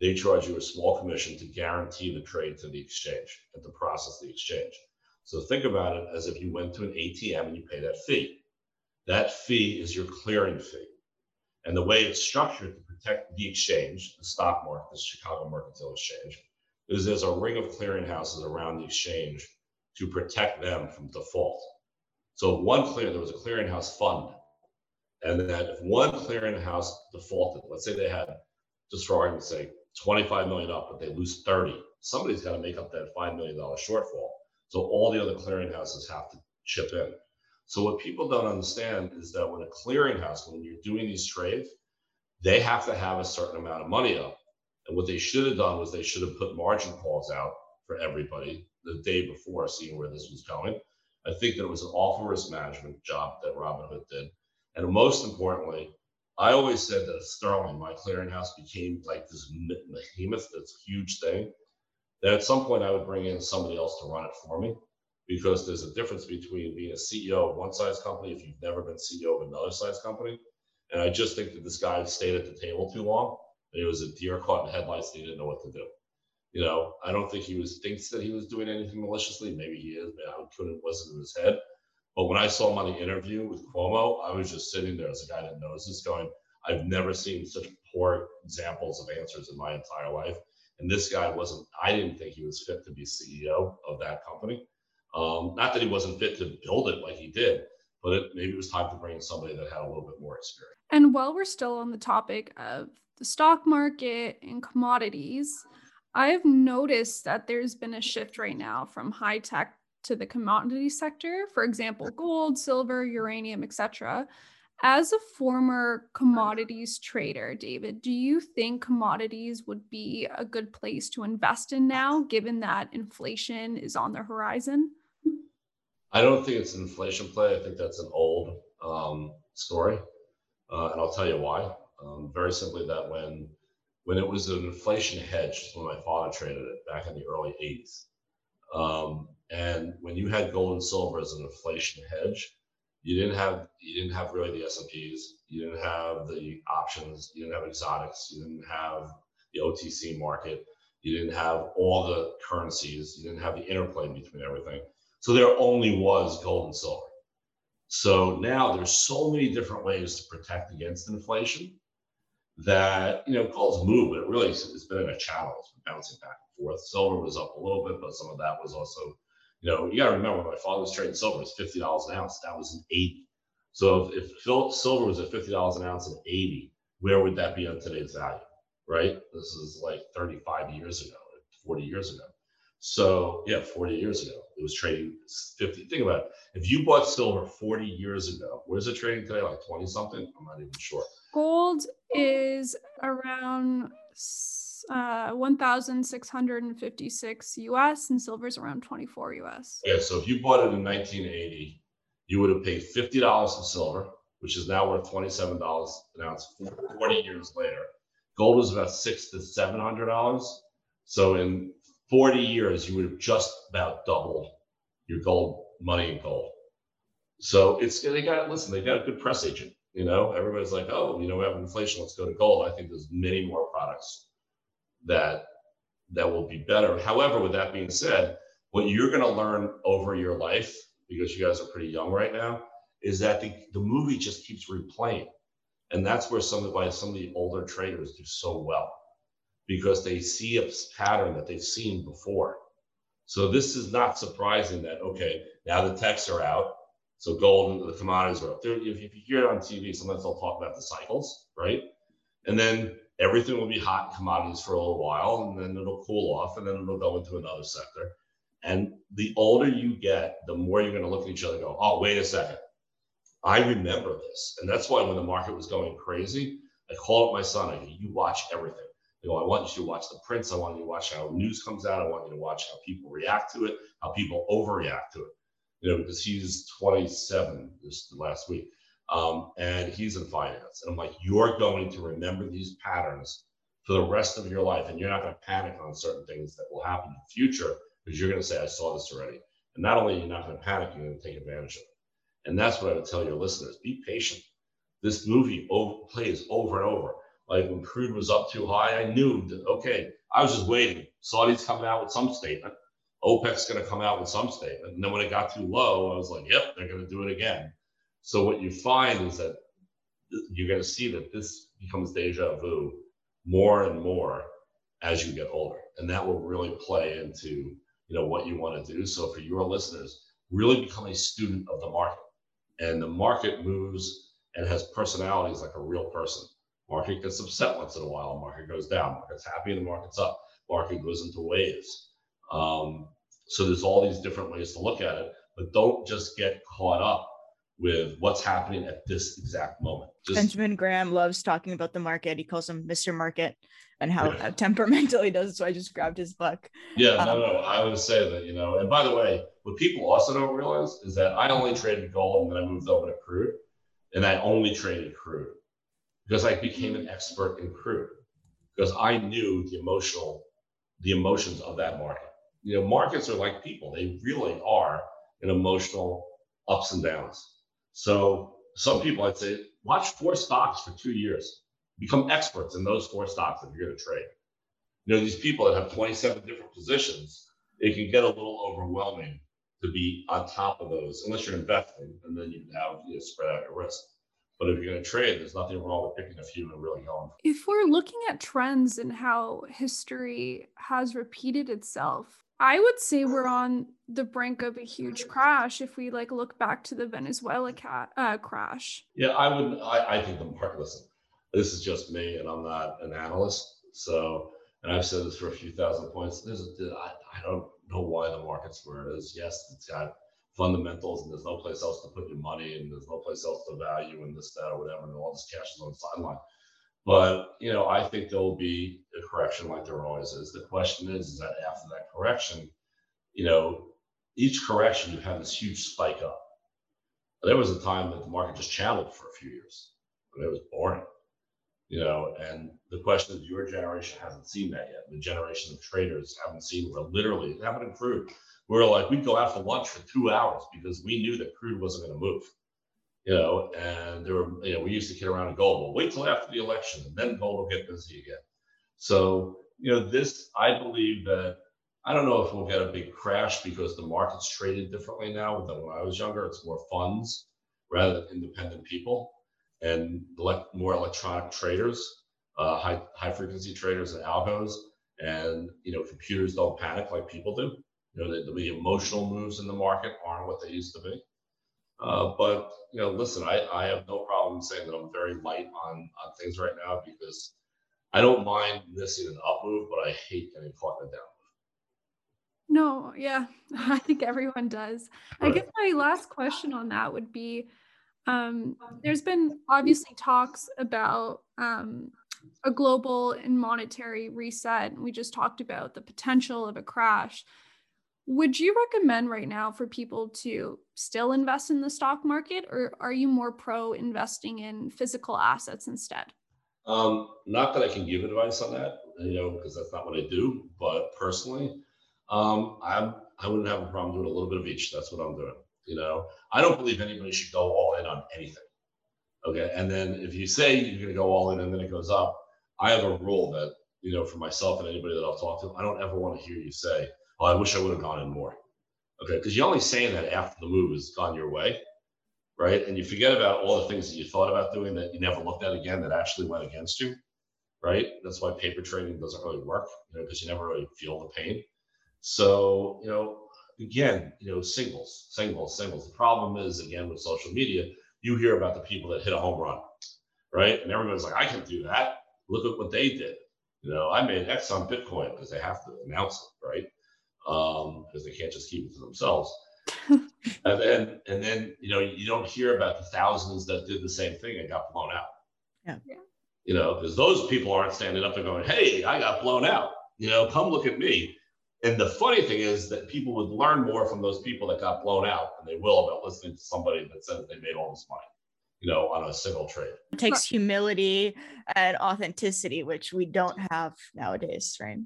they charge you a small commission to guarantee the trade to the exchange and to process the exchange. So think about it as if you went to an A T M and you pay that fee. That fee is your clearing fee. And the way it's structured to protect the exchange, the stock market, the Chicago Mercantile Exchange, is there's a ring of clearinghouses around the exchange to protect them from default. So one clear, there was a clearinghouse fund. And then if one clearinghouse defaulted, let's say they had, just for argument's sake, twenty-five million dollars up, but they lose thirty. Somebody's got to make up that five million dollars shortfall. So all the other clearinghouses have to chip in. So what people don't understand is that when a clearinghouse, when you're doing these trades, they have to have a certain amount of money up. And what they should have done was they should have put margin calls out for everybody the day before, seeing where this was going. I think that it was an awful risk management job that Robinhood did. And most importantly, I always said that Sterling, my clearinghouse, became like this behemoth, this huge thing, that at some point I would bring in somebody else to run it for me, because there's a difference between being a C E O of one size company if you've never been C E O of another size company. And I just think that this guy stayed at the table too long, and he was a deer caught in headlights, and he didn't know what to do. You know, I don't think he was thinks that he was doing anything maliciously. Maybe he is, but I couldn't wasn't in his head. But when I saw him on the interview with Cuomo, I was just sitting there as a guy that knows this going, I've never seen such poor examples of answers in my entire life. And this guy wasn't, I didn't think he was fit to be C E O of that company. Um, not that he wasn't fit to build it like he did, but it, maybe it was time to bring in somebody that had a little bit more experience. And while we're still on the topic of the stock market and commodities, I've noticed that there's been a shift right now from high tech to the commodity sector, for example, gold, silver, uranium, et cetera. As a former commodities trader, David, do you think commodities would be a good place to invest in now, given that inflation is on the horizon? I don't think it's an inflation play. I think that's an old um, story, uh, and I'll tell you why. Um, very simply that when, when it was an inflation hedge, when my father traded it back in the early eighties, um, and when you had gold and silver as an inflation hedge, You didn't have you didn't have really the S and Ps, you didn't have the options, you didn't have exotics, you didn't have the O T C market, you didn't have all the currencies, you didn't have the interplay between everything. So there only was gold and silver. So now there's so many different ways to protect against inflation that, you know, gold's moved, but it really it's been in a channel, it's been bouncing back and forth. Silver was up a little bit, but some of that was also, you know, you got to remember, my father was trading silver, it was fifty dollars an ounce. That was an eighty. So if, if silver was at fifty dollars an ounce and eighty, where would that be on today's value, right? This is like thirty-five years ago, forty years ago. So yeah, forty years ago, it was trading fifty. Think about it. If you bought silver forty years ago, where's it trading today? Like twenty something? I'm not even sure. Gold is around Uh, one thousand six hundred fifty-six U S and silver's around twenty-four U S. Yeah, so if you bought it in nineteen eighty, you would have paid fifty dollars for silver, which is now worth twenty-seven dollars an ounce forty years later. Gold was about six to seven hundred dollars. So in forty years, you would have just about doubled your gold money in gold. So it's they got listen, they got a good press agent. You know, everybody's like, oh, you know, we have inflation, let's go to gold. I think there's many more products that that will be better. However, with that being said, what you're going to learn over your life, because you guys are pretty young right now, is that the, the movie just keeps replaying. And that's where some of, why some of the older traders do so well, because they see a pattern that they've seen before. So this is not surprising that, okay, now the techs are out, so gold and the commodities are up. There, if, if you hear it on T V, sometimes they'll talk about the cycles, right? And then everything will be hot commodities for a little while, and then it'll cool off, and then it'll go into another sector. And the older you get, the more you're going to look at each other and go, oh, wait a second, I remember this. And that's why when the market was going crazy, I called up my son, I go, you watch everything. You know, I want you to watch the prints. I want you to watch how news comes out. I want you to watch how people react to it, how people overreact to it. You know, because he's twenty-seven this last week, um, and he's in finance. And I'm like, you're going to remember these patterns for the rest of your life, and you're not going to panic on certain things that will happen in the future, because you're going to say, I saw this already. And not only are you not going to panic, you're going to take advantage of it. And that's what I would tell your listeners. Be patient. This movie over, plays over and over. Like when crude was up too high, I knew that, okay, I was just waiting. Saudi's coming out with some statement. OPEC's going to come out with some statement. And then when it got too low, I was like, yep, they're going to do it again. So what you find is that you're going to see that this becomes deja vu more and more as you get older. And that will really play into, you know, what you want to do. So for your listeners, really become a student of the market. And the market moves and has personalities like a real person. Market gets upset once in a while, market goes down, market's happy, and the market's up, market goes into waves. Um, so there's all these different ways to look at it, but don't just get caught up with what's happening at this exact moment. Just, Benjamin Graham loves talking about the market. He calls him Mister Market, and how, yeah. how temperamental he does. So I just grabbed his book. Yeah, um, no, no, I would say that, you know, and by the way, what people also don't realize is that I only traded gold and then I moved over to crude, and I only traded crude. Because I became an expert in crude, because I knew the emotional, the emotions of that market. You know, markets are like people. They really are an emotional ups and downs. So some people, I'd say, watch four stocks for two years. Become experts in those four stocks if you're going to trade. You know, these people that have twenty-seven different positions, it can get a little overwhelming to be on top of those, unless you're investing, and then you have, you know, spread out your risk. But if you're going to trade, there's nothing wrong with picking a few and really going. If we're looking at trends and how history has repeated itself, I would say we're on the brink of a huge crash if we like look back to the Venezuela ca- uh, crash. Yeah, I would. I, I think the market, listen, this is just me, and I'm not an analyst. So, and I've said this for a few thousand points. There's, a, I, I don't know why the market's where it is. Yes, it's got fundamentals, and there's no place else to put your money, and there's no place else to value, and this, that, or whatever, and all this cash is on the sideline. But, you know, I think there will be a correction like there always is. The question is, is that after that correction, you know, each correction, you have this huge spike up. There was a time that the market just channeled for a few years. I mean, it was boring, you know, and the question is, your generation hasn't seen that yet. The generation of traders haven't seen where literally it haven't improved. We were like, we'd go out for lunch for two hours because we knew that crude wasn't going to move, you know, and there were, you know, we used to kid around and gold, well, wait till after the election and then gold will get busy again. So, you know, this, I believe that, I don't know if we'll get a big crash because the market's traded differently now than when I was younger. It's more funds rather than independent people, and elect, more electronic traders, uh, high, high frequency traders and algos, and, you know, computers don't panic like people do. You know, the, the emotional moves in the market aren't what they used to be. Uh, but, you know, listen, I, I have no problem saying that I'm very light on, on things right now, because I don't mind missing an up move, but I hate getting caught in a down move. No, yeah, I think everyone does. Right. I guess my last question on that would be, um, there's been obviously talks about um, a global and monetary reset. We just talked about the potential of a crash. Would you recommend right now for people to still invest in the stock market, or are you more pro investing in physical assets instead? Um, not that I can give advice on that, you know, because that's not what I do. But personally, um, I I wouldn't have a problem doing a little bit of each. That's what I'm doing. You know, I don't believe anybody should go all in on anything. Okay, and then if you say you're going to go all in and then it goes up, I have a rule that, you know, for myself and anybody that I'll talk to, I don't ever want to hear you say, well, I wish I would have gone in more. Okay, because you're only saying that after the move has gone your way, right? And you forget about all the things that you thought about doing that you never looked at again that actually went against you, right? That's why paper trading doesn't really work, you know, because you never really feel the pain. So, you know, again, you know, singles, singles, singles. The problem is, again, with social media, you hear about the people that hit a home run, right? And everyone's like, I can do that. Look at what they did. You know, I made X on Bitcoin because they have to announce it, right? Um, because they can't just keep it to themselves. and then, and then, you know, you don't hear about the thousands that did the same thing and got blown out. Yeah. yeah. You know, because those people aren't standing up and going, hey, I got blown out. You know, come look at me. And the funny thing is that people would learn more from those people that got blown out than they will about listening to somebody that said that they made all this money, you know, on a single trade. It takes humility and authenticity, which we don't have nowadays, right?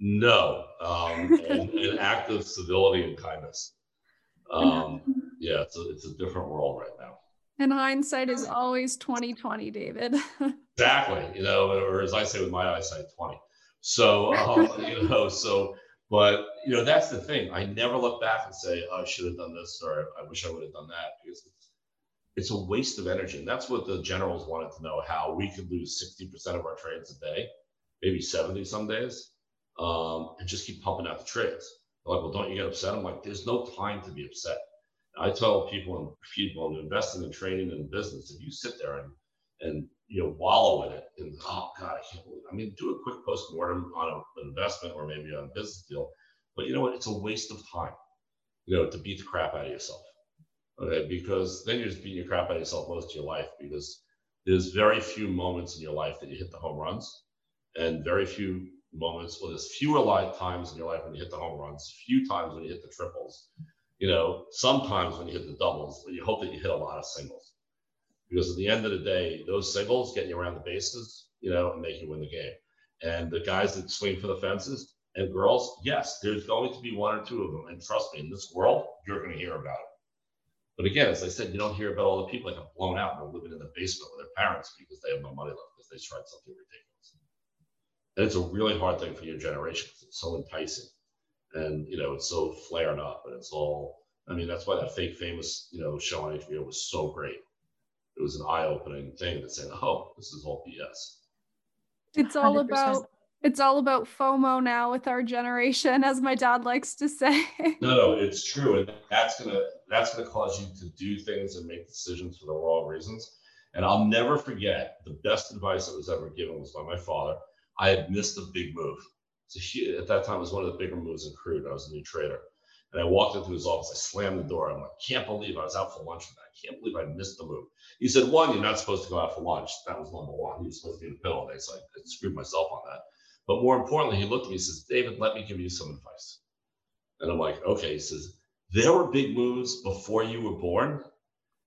No, um, and, and act of civility and kindness. Um, yeah, it's a, it's a different world right now. And hindsight is always twenty twenty, David. Exactly, you know, or as I say with my eyesight, twenty. So, um, you know, so, but, you know, that's the thing. I never look back and say, oh, I should have done this, or I wish I would have done that, because it's, it's a waste of energy. And that's what the generals wanted to know, how we could lose sixty percent of our trades a day, maybe seventy some days, um, and just keep pumping out the trades. They're like, well, don't you get upset? I'm like, there's no time to be upset. I tell people and people and investing and trading and business, if you sit there and, and you know, wallow in it and, oh God, I can't believe it. I mean, do a quick post-mortem on a, an investment or maybe on a business deal, but you know what? It's a waste of time, you know, to beat the crap out of yourself, okay? Because then you're just beating the crap out of yourself most of your life, because there's very few moments in your life that you hit the home runs, and very few moments, well, there's fewer live times in your life when you hit the home runs, few times when you hit the triples, you know, sometimes when you hit the doubles, but you hope that you hit a lot of singles. Because at the end of the day, those singles get you around the bases, you know, and make you win the game. And the guys that swing for the fences and girls, yes, there's going to be one or two of them. And trust me, in this world, you're going to hear about it. But again, as I said, you don't hear about all the people that got blown out and are living in the basement with their parents because they have no money left, because they tried something ridiculous. And it's a really hard thing for your generation, because it's so enticing. And, you know, it's so flared up, and it's all, I mean, that's why that Fake Famous, you know, show on H B O was so great. It was an eye-opening thing that said, "Oh, this is all B S." It's all one hundred percent about it's all about FOMO now with our generation, as my dad likes to say. No, no, it's true, and that's gonna that's gonna cause you to do things and make decisions for the wrong reasons. And I'll never forget the best advice that was ever given was by my father. I had missed a big move. So he, at that time, it was one of the bigger moves in crude. I was a new trader. And I walked into his office, I slammed the door. I'm like, can't believe I was out for lunch with that. I can't believe I missed the move. He said, one, you're not supposed to go out for lunch. That was number one. He was supposed to be in the middle of the day, so I screwed myself on that. But more importantly, he looked at me and says, David, let me give you some advice. And I'm like, okay. He says, there were big moves before you were born,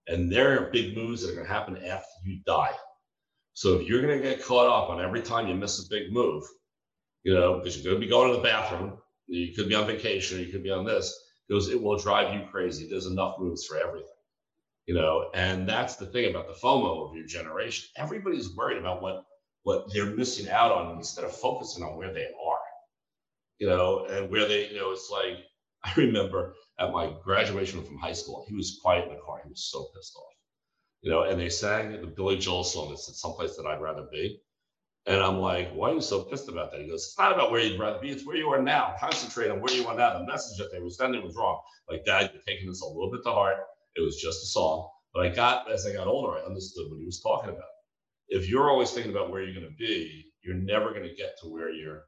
and there are big moves that are going to happen after you die. So if you're going to get caught up on every time you miss a big move, you know, because you're going to be going to the bathroom, you could be on vacation, or you could be on this, because it will drive you crazy. There's enough moves for everything, you know? And that's the thing about the FOMO of your generation. Everybody's worried about what, what they're missing out on instead of focusing on where they are, you know, and where they, you know, it's like, I remember at my graduation from high school, he was quiet in the car. He was so pissed off, you know, and they sang the Billy Joel song that said Someplace That I'd Rather Be. And I'm like, why are you so pissed about that? He goes, it's not about where you'd rather be. It's where you are now. Concentrate on where you are now. The message that they were sending was wrong. Like, Dad, you're taking this a little bit to heart. It was just a song. But I got, as I got older, I understood what he was talking about. If you're always thinking about where you're going to be, you're never going to get to where you're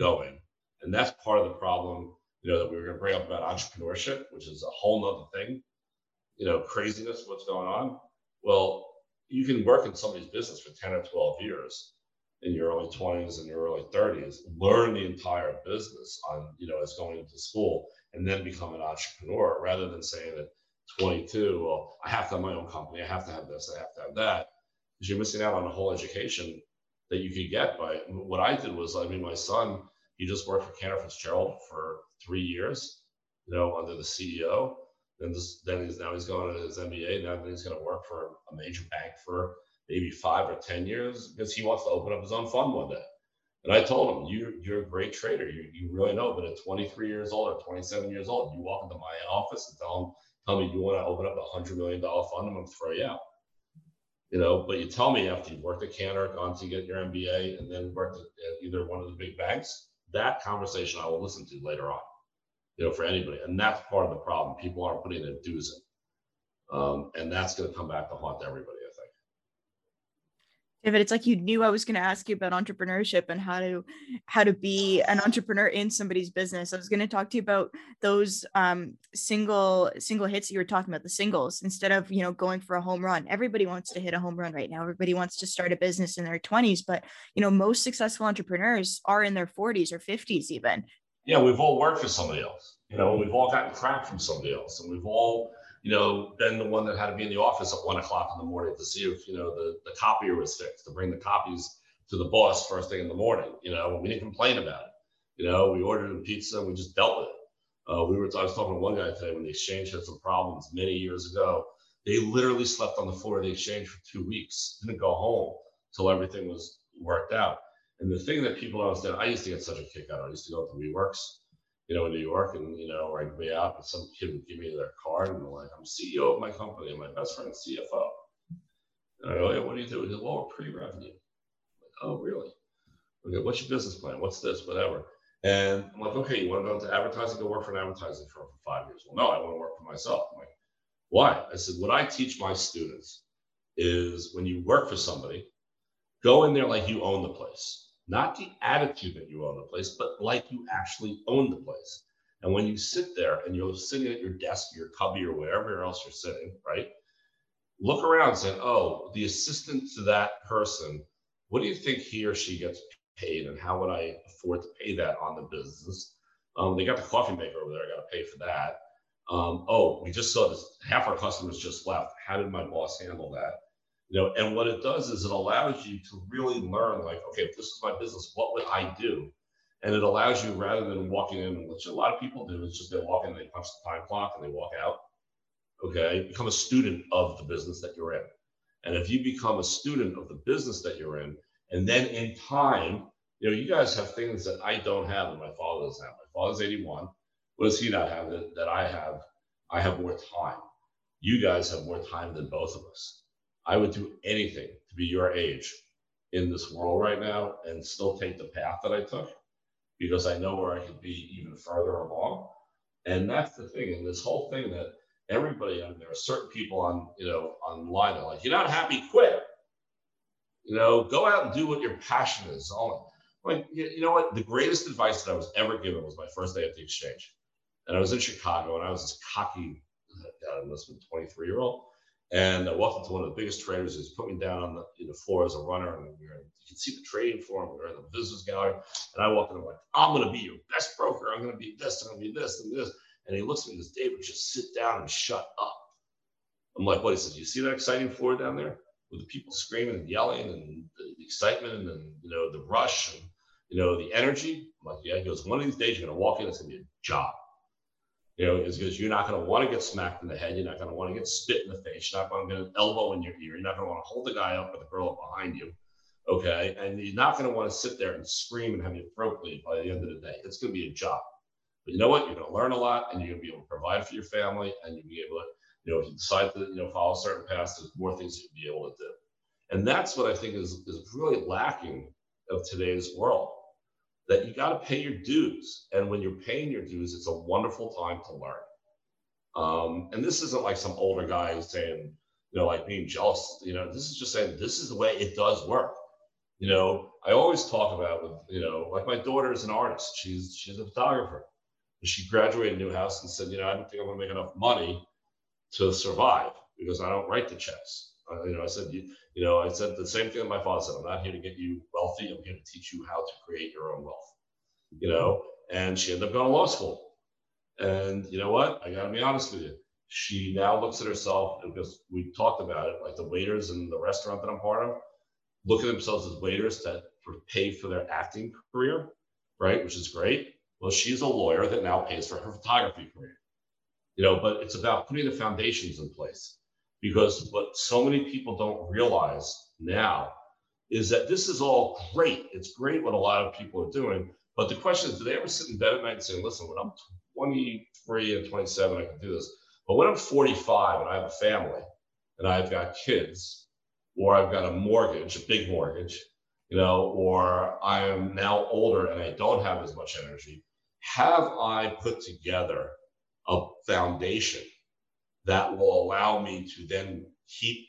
going. And that's part of the problem, you know, that we were going to bring up about entrepreneurship, which is a whole nother thing, you know, craziness, what's going on. Well, you can work in somebody's business for ten or twelve years. In your early twenties and your early thirties, learn the entire business on, you know, as going into school, and then become an entrepreneur, rather than saying at twenty-two, well, I have to have my own company, I have to have this, I have to have that, because you're missing out on a whole education that you could get by. What I did was, I mean, my son, he just worked for Cantor Fitzgerald for three years, you know, under the C E O. Then this, then he's now he's going to his M B A. Now he's going to work for a major bank for maybe five or ten years, because he wants to open up his own fund one day. And I told him, you, you're a great trader. You, you really know, but at twenty-three years old or twenty-seven years old, you walk into my office and tell, him, tell me you want to open up a one hundred million dollars fund, I'm going to throw you out. You know, but you tell me after you worked at Cantor, gone to get your M B A, and then worked at either one of the big banks, that conversation I will listen to later on, you know, for anybody. And that's part of the problem. People aren't putting their dues in. Um, and that's going to come back to haunt everybody, I think. David, it's like you knew I was going to ask you about entrepreneurship and how to how to be an entrepreneur in somebody's business. I was going to talk to you about those um, single single hits that you were talking about, the singles, instead of, you know, going for a home run. Everybody wants to hit a home run right now. Everybody wants to start a business in their twenties. But, you know, most successful entrepreneurs are in their forties or fifties even. Yeah, we've all worked for somebody else. You know, we've all gotten crap from somebody else, and we've all, you know, then the one that had to be in the office at one o'clock in the morning to see if, you know, the, the copier was fixed, to bring the copies to the boss first thing in the morning. You know, we didn't complain about it. You know, we ordered a pizza, we just dealt with it. Uh, we were, I was talking to one guy today when the exchange had some problems many years ago. They literally slept on the floor of the exchange for two weeks, didn't go home till everything was worked out. And the thing that people don't understand, I used to get such a kick out. I used to go to WeWorks, you know, in New York, and, you know, I'd be out and some kid would give me their card and they're like, I'm C E O of my company and my best friend is C F O. And I go, hey, what do you do? He's like, well, we're pre-revenue. Like, oh, really? Okay, what's your business plan? What's this? Whatever. And I'm like, okay, you want to go into advertising? Go work for an advertising firm for five years. Well, no, I want to work for myself. I'm like, why? I said, what I teach my students is when you work for somebody, go in there like you own the place. Not the attitude that you own the place, but like you actually own the place. And when you sit there and you're sitting at your desk, your cubby, or wherever else you're sitting, right? Look around and say, oh, the assistant to that person, what do you think he or she gets paid, and how would I afford to pay that on the business? Um, they got the coffee maker over there, I got to pay for that. Um, oh, we just saw this, half our customers just left. How did my boss handle that? You know, and what it does is it allows you to really learn, like, okay, if this is my business, what would I do? And it allows you, rather than walking in, which a lot of people do, is just they walk in, they punch the time clock, and they walk out. Okay, become a student of the business that you're in. And if you become a student of the business that you're in, and then in time, you know, you guys have things that I don't have and my father doesn't have. My father's eighty-one. What does he not have that, that I have? I have more time. You guys have more time than both of us. I would do anything to be your age in this world right now and still take the path that I took, because I know where I could be even further along. And that's the thing. And this whole thing that everybody, I mean, there are certain people on, you know, online that are like, you're not happy, quit. You know, go out and do what your passion is. All like, you know what? The greatest advice that I was ever given was my first day at the exchange. And I was in Chicago, and I was this cocky, God, I must have been twenty-three year old. And I walked into one of the biggest traders. He's put me down on the, you know, floor as a runner, and we were, you can see the trading floor. We were in the business gallery, and I walked in. I'm like, I'm going to be your best broker. I'm going to be this. I'm going to be this and this. And he looks at me and says, David, just sit down and shut up. I'm like, what? He says, you see that exciting floor down there with the people screaming and yelling and the excitement and, you know, the rush and, you know, the energy? I'm like, yeah. He goes, one of these days you're going to walk in. It's going to be a job. You know, it's because you're not going to want to get smacked in the head. You're not going to want to get spit in the face. You're not going to get an elbow in your ear. You're not going to want to hold the guy up or the girl up behind you. Okay. And you're not going to want to sit there and scream and have your throat bleed by the end of the day. It's going to be a job. But you know what? You're going to learn a lot, and you're going to be able to provide for your family, and you'll be able to, you know, if you decide to, you know, follow certain paths, there's more things you'll be able to do. And that's what I think is, is really lacking of today's world. That you got to pay your dues. And when you're paying your dues, it's a wonderful time to learn. Um, and this isn't like some older guy who's saying, you know, like being jealous, you know, this is just saying, this is the way it does work. You know, I always talk about, with, you know, like my daughter is an artist. She's, she's a photographer. She graduated Newhouse and said, you know, I don't think I'm going to make enough money to survive because I don't write the checks. Uh, you know, I said, you, you know, I said the same thing that my father said. I'm not here to get you wealthy. I'm here to teach you how to create your own wealth, you know, and she ended up going to law school. And you know what? I got to be honest with you. She now looks at herself, because we talked about it, like the waiters in the restaurant that I'm part of, look at themselves as waiters that pay for their acting career, right? Which is great. Well, she's a lawyer that now pays for her photography career, you know, but it's about putting the foundations in place. Because what so many people don't realize now is that this is all great. It's great what a lot of people are doing. But the question is, do they ever sit in bed at night and say, listen, when I'm twenty-three and twenty-seven, I can do this. But when I'm forty-five and I have a family and I've got kids, or I've got a mortgage, a big mortgage, you know, or I am now older and I don't have as much energy, have I put together a foundation that will allow me to then keep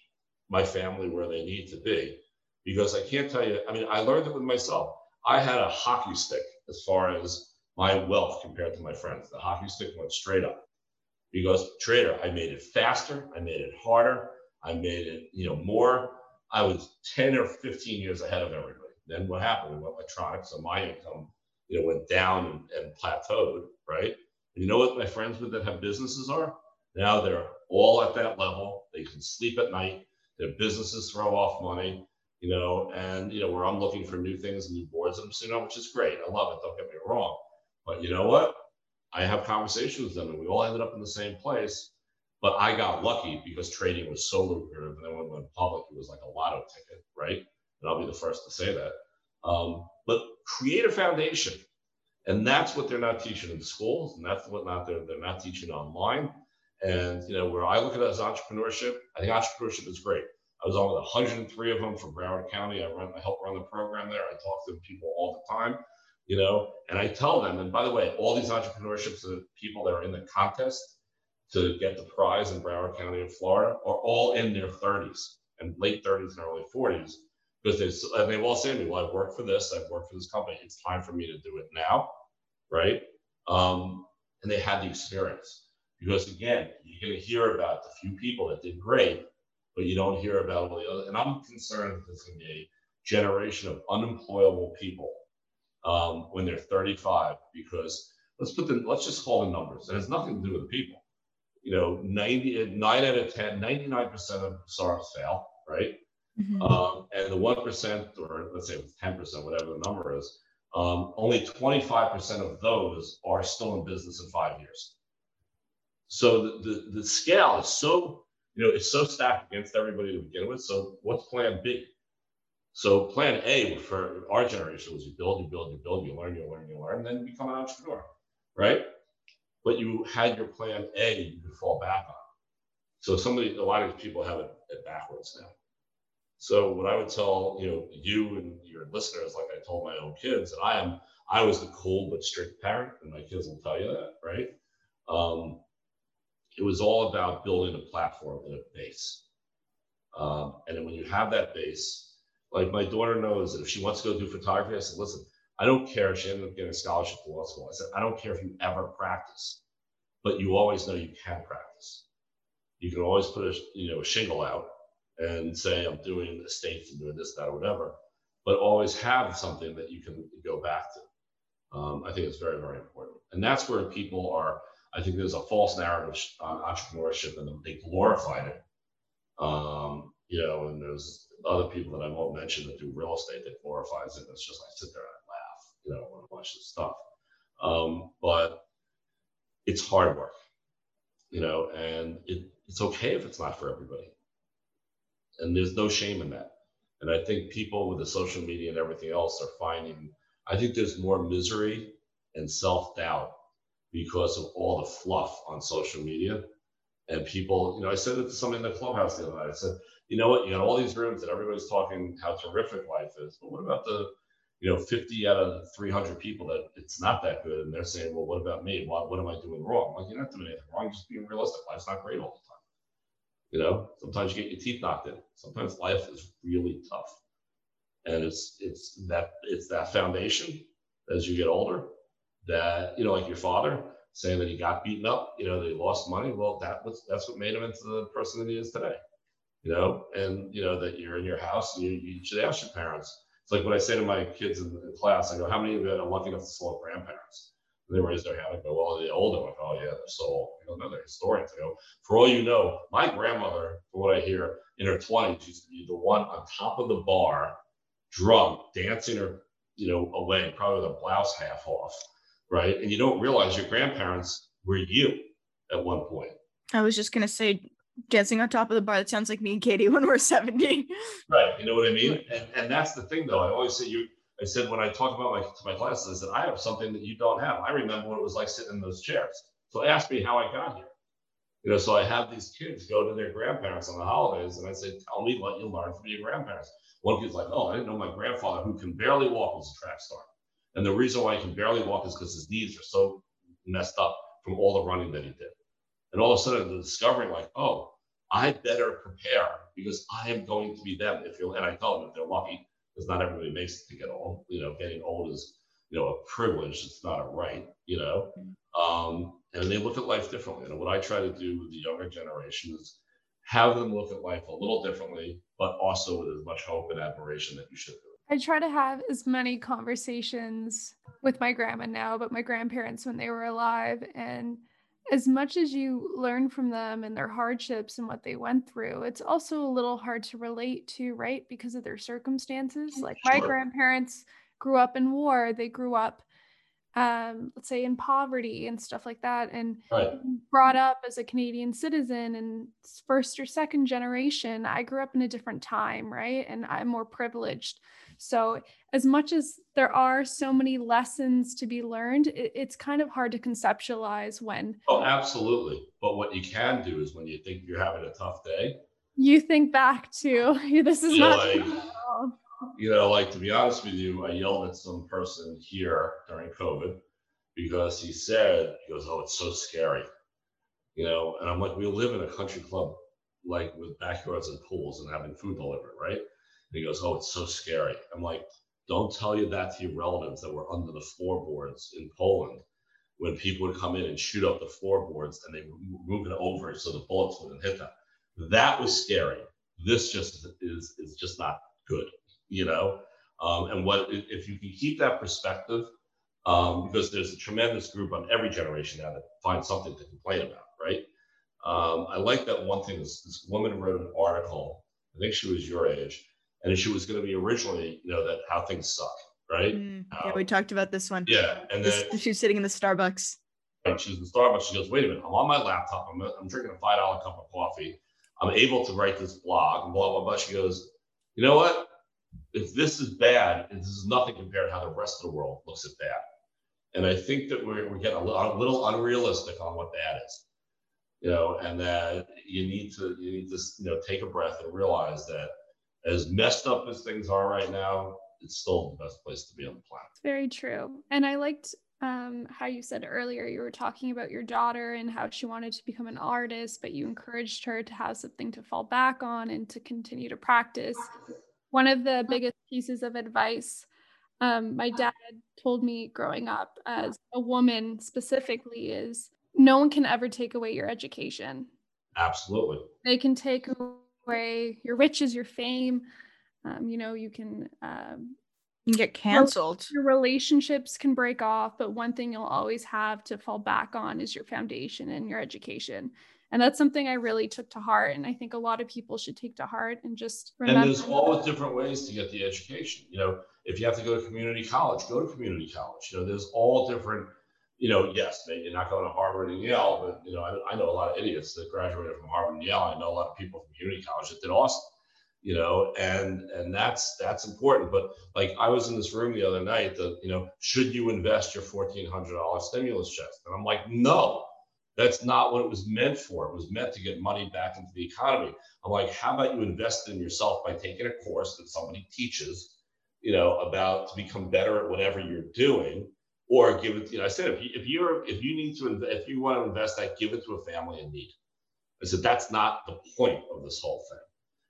my family where they need to be? Because I can't tell you, I mean, I learned it with myself. I had a hockey stick as far as my wealth compared to my friends. The hockey stick went straight up because trader, I made it faster, I made it harder, I made it, you know, more. I was ten or fifteen years ahead of everybody. Then what happened? We went electronic, so my income, you know, went down and, and plateaued, right? And you know what my friends with that have businesses are? Now they're all at that level. They can sleep at night. Their businesses throw off money, you know, and, you know, where I'm looking for new things and new boards, I'm saying, you know, which is great. I love it. Don't get me wrong. But you know what? I have conversations with them and we all ended up in the same place. But I got lucky because trading was so lucrative. And then when it went public, it was like a lotto ticket, right? And I'll be the first to say that. Um, but create a foundation. And that's what they're not teaching in schools. And that's what not they're, they're not teaching online. And, you know, where I look at it as entrepreneurship, I think entrepreneurship is great. I was on with one hundred three of them from Broward County. I run, I help run the program there. I talk to people all the time, you know, and I tell them, and by the way, all these entrepreneurships of people that are in the contest to get the prize in Broward County in Florida are all in their thirties and late thirties and early forties, because they, and they all say to me, well, I've worked for this, I've worked for this company. It's time for me to do it now, right? Um, and they had the experience. Because again, you're going to hear about the few people that did great, but you don't hear about all the other. And I'm concerned that there's going to be a generation of unemployable people um, when they're thirty-five. Because let's put them, let's just call the numbers. It has nothing to do with the people. You know, ninety-nine out of ten, ninety-nine percent of startups fail, right? Mm-hmm. Um, and the one percent, or let's say it's ten percent, whatever the number is, um, only twenty-five percent of those are still in business in five years. So the, the, the scale is so, you know, it's so stacked against everybody to begin with. So what's plan B? So plan A for our generation was you build, you build, you build, you learn, you learn, you learn, and then you become an entrepreneur, right? But you had your plan A you could fall back on. So somebody, a lot of people have it, it backwards now. So what I would tell, you know, you and your listeners, like I told my own kids, and I am, I was the cool but strict parent, and my kids will tell you that, right? Um, It was all about building a platform and a base. Um, and then when you have that base, like my daughter knows that if she wants to go do photography, I said, listen, I don't care if she ended up getting a scholarship to law school. I said, I don't care if you ever practice, but you always know you can practice. You can always put a, you know, a shingle out and say, I'm doing estates and doing this, that, or whatever, but always have something that you can go back to. Um, I think it's very, very important. And that's where people are. I think there's a false narrative on entrepreneurship and they glorified it. Um, you know, and there's other people that I won't mention that do real estate that glorifies it. It's just, I sit there and I laugh, you know, when I watch this stuff. Um, but it's hard work, you know, and it, it's okay if it's not for everybody. And there's no shame in that. And I think people with the social media and everything else are finding, I think there's more misery and self-doubt because of all the fluff on social media. And people, you know, I said it to somebody in the clubhouse the other night. I said, you know what, you got all these rooms that everybody's talking how terrific life is, but what about the, you know, fifty out of three hundred people that it's not that good, and they're saying, well, what about me? What, what am I doing wrong? I'm like, you're not doing anything wrong, just being realistic. Life's not great all the time. You know, sometimes you get your teeth knocked in. Sometimes life is really tough. And it's it's that it's that foundation as you get older, that, you know, like your father saying that he got beaten up, you know, they lost money. Well, that was, that's what made him into the person that he is today, you know, and, you know, that you're in your house and you, you should ask your parents. It's like what I say to my kids in, in class, I go, how many of you are lucky enough to still have grandparents? And they raise their hand. I go, well, the older one, oh yeah, they're so old. I don't know, they're historians. I go, for all you know, my grandmother, from what I hear, in her twenties, used to be the one on top of the bar, drunk, dancing her, you know, away, probably with a blouse half off. Right. And you don't realize your grandparents were you at one point. I was just going to say, dancing on top of the bar, that sounds like me and Katie when we're seventy. Right. You know what I mean? And, and that's the thing, though. I always say you I said when I talk about my to my classes, I said, I have something that you don't have. I remember what it was like sitting in those chairs. So ask me how I got here. You know, so I have these kids go to their grandparents on the holidays, and I say, tell me what you learned from your grandparents. One kid's like, oh, I didn't know my grandfather, who can barely walk, was a track star. And the reason why he can barely walk is because his knees are so messed up from all the running that he did. And all of a sudden, the discovery, like, oh, I better prepare because I am going to be them. If you're, and I tell them if they're lucky, because not everybody makes it to get old. You know, getting old is, you know, a privilege. It's not a right, you know. Um, and they look at life differently. And what I try to do with the younger generation is have them look at life a little differently, but also with as much hope and admiration that you should do. I try to have as many conversations with my grandma now, but my grandparents when they were alive. And as much as you learn from them and their hardships and what they went through, it's also a little hard to relate to, right? Because of their circumstances. Like my grandparents grew up in war. They grew up, um, let's say, in poverty and stuff like that. And right. brought up as a Canadian citizen and first or second generation, I grew up in a different time, right? And I'm more privileged. So as much as there are so many lessons to be learned, it, it's kind of hard to conceptualize when. Oh, absolutely. But what you can do is when you think you're having a tough day, you think back to, this is not like, true at all. You know, like, to be honest with you, I yelled at some person here during COVID because he said, he goes, oh, it's so scary. You know, and I'm like, we live in a country club, like with backyards and pools and having food delivered, right? And he goes, oh, it's so scary. I'm like, don't tell you that to your relatives that were under the floorboards in Poland when people would come in and shoot up the floorboards and they were moving over so the bullets wouldn't hit them. That was scary. This just is, is just not good, you know? Um, and what if you can keep that perspective, um, because there's a tremendous group on every generation now that finds something to complain about, right? Um, I like that one thing, this, this woman wrote an article, I think she was your age, and she was going to be originally, you know, that how things suck, right? Mm, yeah, um, we talked about this one. Yeah. And then this, she's sitting in the Starbucks. Right, she's in the Starbucks. She goes, wait a minute, I'm on my laptop. I'm, I'm drinking a five dollar cup of coffee. I'm able to write this blog and blah, blah, blah. She goes, you know what? If this is bad, this is nothing compared to how the rest of the world looks at that. And I think that we're, we're getting a little, a little unrealistic on what that is, you know, and that you need to, you need to, you know, take a breath and realize that as messed up as things are right now, it's still the best place to be on the planet. Very true. And I liked um, how you said earlier, you were talking about your daughter and how she wanted to become an artist, but you encouraged her to have something to fall back on and to continue to practice. One of the biggest pieces of advice um, my dad told me growing up as a woman specifically is no one can ever take away your education. Absolutely. They can take away your riches, your fame, um, you know, you can um, you get canceled. Your relationships can break off, but one thing you'll always have to fall back on is your foundation and your education. And that's something I really took to heart, and I think a lot of people should take to heart and just remember. And there's always different ways to get the education. You know, if you have to go to community college, go to community college. You know, there's all different. You know, yes, you're not going to Harvard and Yale, but you know, I, I know a lot of idiots that graduated from Harvard and Yale. I know a lot of people from community college that did awesome. You know, and and that's that's important. But like I was in this room the other night that you know, should you invest your fourteen hundred dollars stimulus check? And I'm like, no. That's not what it was meant for. It was meant to get money back into the economy. I'm like, how about you invest in yourself by taking a course that somebody teaches, you know, about to become better at whatever you're doing, or give it, you know, I said, if you, if you're, if you need to, if you want to invest that, give it to a family in need. I said, that's not the point of this whole thing,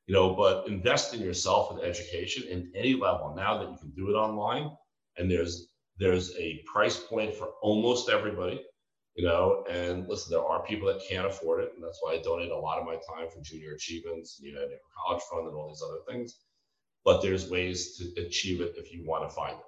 you know, but invest in yourself and education in any level now that you can do it online. And there's, there's a price point for almost everybody. You know, and listen, there are people that can't afford it. And that's why I donate a lot of my time for Junior Achievements, you know, United College Fund and all these other things. But there's ways to achieve it if you want to find it.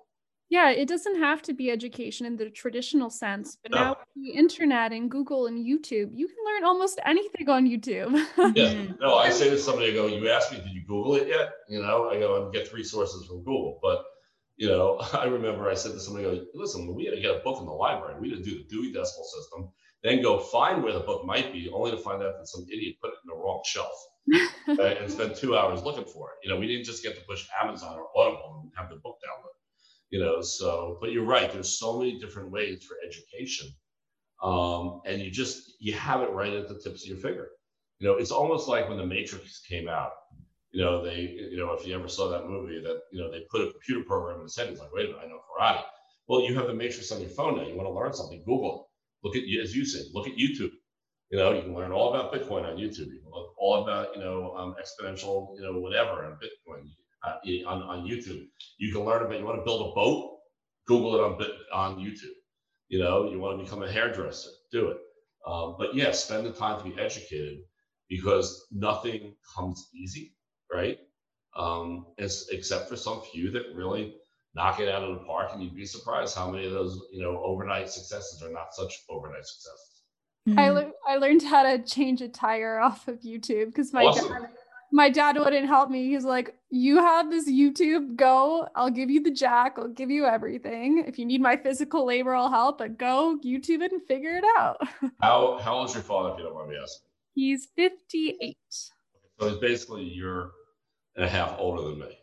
Yeah, it doesn't have to be education in the traditional sense. But no. Now with the internet and Google and YouTube, you can learn almost anything on YouTube. Yeah, no, I say to somebody, I go, you asked me, did you Google it yet? You know, I go, I get three sources from Google. But you know, I remember I said to somebody, listen, when we had to get a book in the library, we had to do the Dewey Decimal System, then go find where the book might be, only to find out that some idiot put it in the wrong shelf right, and spent two hours looking for it. You know, we didn't just get to push Amazon or Audible and have the book download, you know, so, but you're right. There's so many different ways for education Um, and you just, you have it right at the tips of your finger. You know, it's almost like when The Matrix came out, you know, they, you know, if you ever saw that movie that, you know, they put a computer program in his head, it's like, wait a minute, I know karate. Well, you have The Matrix on your phone now. You want to learn something, Google it. Look at, as you said, look at YouTube. You know, you can learn all about Bitcoin on YouTube. You can learn all about, you know, um, exponential, you know, whatever on Bitcoin uh, on, on YouTube. You can learn about, you want to build a boat, Google it on Bit, on YouTube. You know, you want to become a hairdresser, do it. Um, but yeah, spend the time to be educated because nothing comes easy, right? Um, except for some few that really knock it out of the park, and you'd be surprised how many of those, you know, overnight successes are not such overnight successes. Mm-hmm. I le- I learned how to change a tire off of YouTube because my awesome. dad, my dad wouldn't help me. He's like, you have this YouTube, go, I'll give you the jack, I'll give you everything. If you need my physical labor, I'll help, but go YouTube it and figure it out. How how old is your father, if you don't mind me asking? He's fifty-eight. So he's basically a year and a half older than me,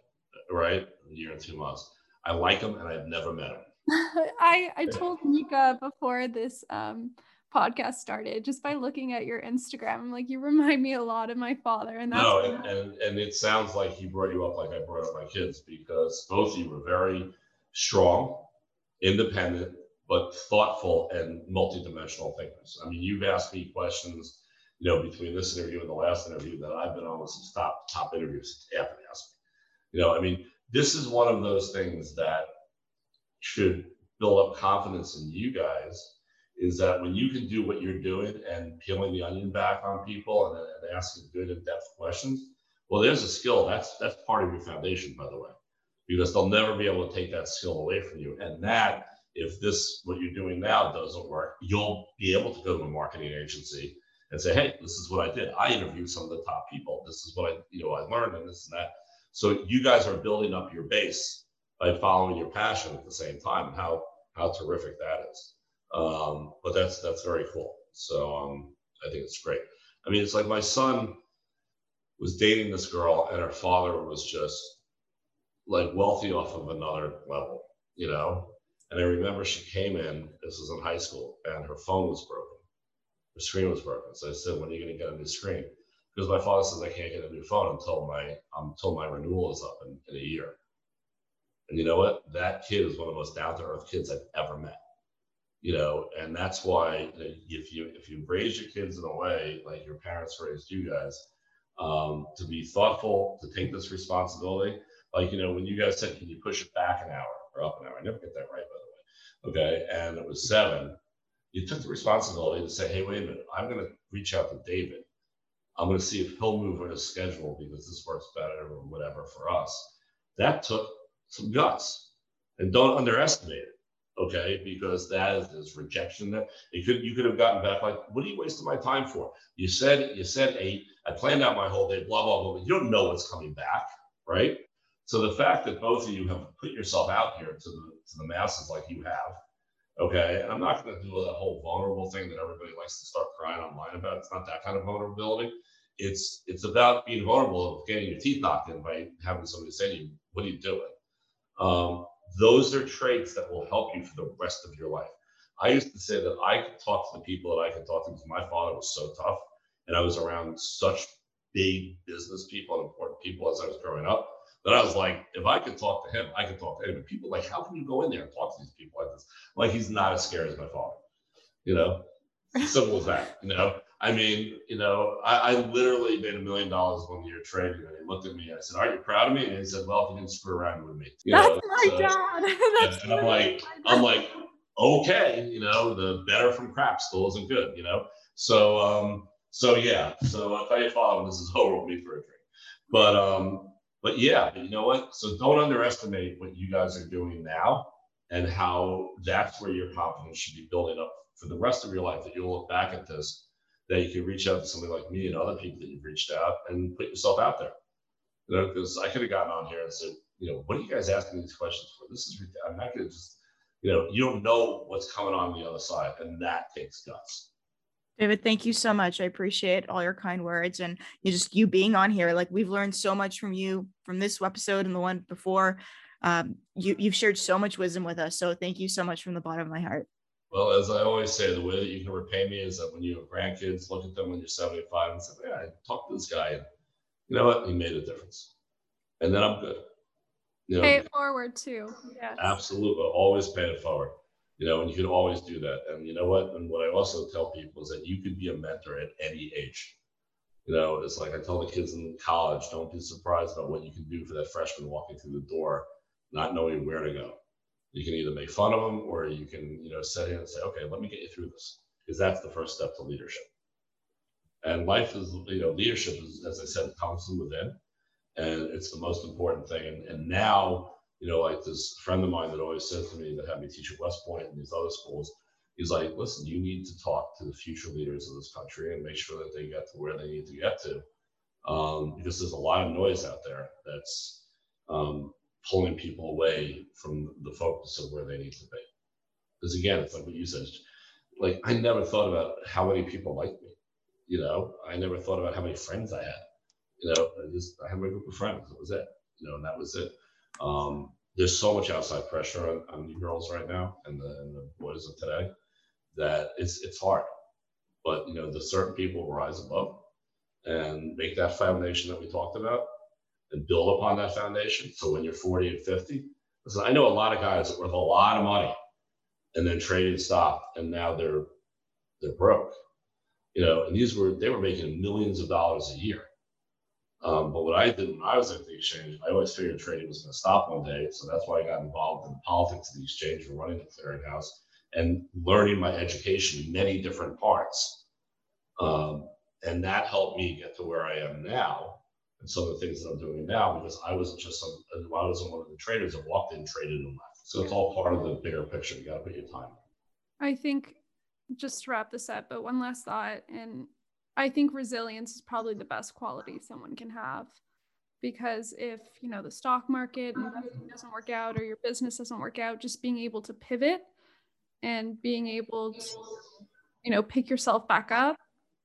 right? A year and two months. I like him and I've never met him. I, I told Nika before this um, podcast started, just by looking at your Instagram, I'm like, you remind me a lot of my father. And that's no, and, and, and it sounds like he brought you up like I brought up my kids, because both of you were very strong, independent, but thoughtful and multidimensional thinkers. I mean, you've asked me questions, you know, between this interview and the last interview that I've been on with some top, top interviews after they asked me. You know, I mean, this is one of those things that should build up confidence in you guys, is that when you can do what you're doing and peeling the onion back on people and, and asking good in-depth questions, well, there's a skill. That's that's part of your foundation, by the way, because they'll never be able to take that skill away from you. And that, if this, what you're doing now doesn't work, you'll be able to go to a marketing agency and say, hey, this is what I did. I interviewed some of the top people. This is what I, you know, I learned and this and that. So you guys are building up your base by following your passion at the same time, and how, how terrific that is. Um, but that's, that's very cool. So um, I think it's great. I mean, it's like my son was dating this girl and her father was just like wealthy off of another level, you know? And I remember she came in, this was in high school, and her phone was broken. Her screen was broken. So I said, when are you going to get a new screen? Because my father says I can't get a new phone until my um, until my renewal is up in, in a year. And you know what? That kid is one of the most down-to-earth kids I've ever met. You know, and that's why if you if you raise your kids in a way like your parents raised you guys, um, to be thoughtful, to take this responsibility. Like, you know, when you guys said, can you push it back an hour or up an hour? I never get that right, by the way. Okay, and it was seven. You took the responsibility to say, hey, wait a minute, I'm going to reach out to David. I'm going to see if he'll move on his schedule because this works better or whatever for us. That took some guts, and don't underestimate it, okay? Because that is this rejection that it could, you could have gotten back like, what are you wasting my time for? You said, you said eight, I planned out my whole day, blah, blah, blah, but you don't know what's coming back, right? So the fact that both of you have put yourself out here to the, to the masses like you have, okay, and I'm not going to do that whole vulnerable thing that everybody likes to start crying online about. It's not that kind of vulnerability. It's it's about being vulnerable, of getting your teeth knocked in by having somebody say to you, what are you doing? Um, those are traits that will help you for the rest of your life. I used to say that I could talk to the people that I could talk to because my father was so tough, and I was around such big business people and important people as I was growing up. But I was like, if I could talk to him, I could talk to him. And people like, how can you go in there and talk to these people like this? Like, he's not as scared as my father, you know? Simple as that, you know? I mean, you know, I, I literally made a million dollars one year trading, and he looked at me and I said, aren't you proud of me? And he said, well, if you didn't screw around with me. You That's know? my so, dad. That's and I'm like, I'm like, okay, you know, the better from crap still isn't good, you know? So, um, so yeah, so I'll tell your father, this is over with me for a drink. But, um, But yeah, you know what? So don't underestimate what you guys are doing now and how that's where your confidence should be building up for the rest of your life, that you'll look back at this, that you can reach out to somebody like me and other people that you've reached out and put yourself out there. You know, because I could have gotten on here and said, you know, what are you guys asking these questions for? This is, I'm not going to just, you know, you don't know what's coming on the other side, and that takes guts. David, thank you so much. I appreciate all your kind words and you just you being on here. Like, we've learned so much from you, from this episode and the one before. Um, you, you've shared so much wisdom with us. So thank you so much from the bottom of my heart. Well, as I always say, the way that you can repay me is that when you have grandkids, look at them when you're seventy-five and say, yeah, I talked to this guy. And you know what? He made a difference. And then I'm good. You know, pay it forward too. Yes. Absolutely. Always pay it forward. You know, and you can always do that. And you know what? And what I also tell people is that you could be a mentor at any age. You know, it's like I tell the kids in college, don't be surprised about what you can do for that freshman walking through the door, not knowing where to go. You can either make fun of them or you can, you know, sit in and say, okay, let me get you through this, because that's the first step to leadership. And life is, you know, leadership is, as I said, comes from within, and it's the most important thing. And, and now, you know, like this friend of mine that always says to me that had me teach at West Point and these other schools, he's like, listen, you need to talk to the future leaders of this country and make sure that they get to where they need to get to, um, because there's a lot of noise out there that's um, pulling people away from the focus of where they need to be. Because again, it's like what you said, like I never thought about how many people liked me, you know, I never thought about how many friends I had, you know, I just, I had my group of friends, that was it, you know, and that was it. Um, there's so much outside pressure on, on you girls right now and the, and the boys of today that it's it's hard, but you know, the certain people will rise above and make that foundation that we talked about and build upon that foundation. So when you're forty and fifty, listen, I know a lot of guys that worth a lot of money and then trading stopped and now they're they're broke, you know, and these were, they were making millions of dollars a year. Um, but what I did when I was at the exchange, I always figured trading was going to stop one day. So that's why I got involved in politics of the exchange and running the clearinghouse and learning my education in many different parts. Um, and that helped me get to where I am now and some of the things that I'm doing now, because I wasn't just some, I wasn't one of the traders that walked in, traded, and left. So it's all part of the bigger picture. You got to put your time in. I think just to wrap this up, but one last thought, and I think resilience is probably the best quality someone can have, because if, you know, the stock market doesn't work out or your business doesn't work out, just being able to pivot and being able to, you know, pick yourself back up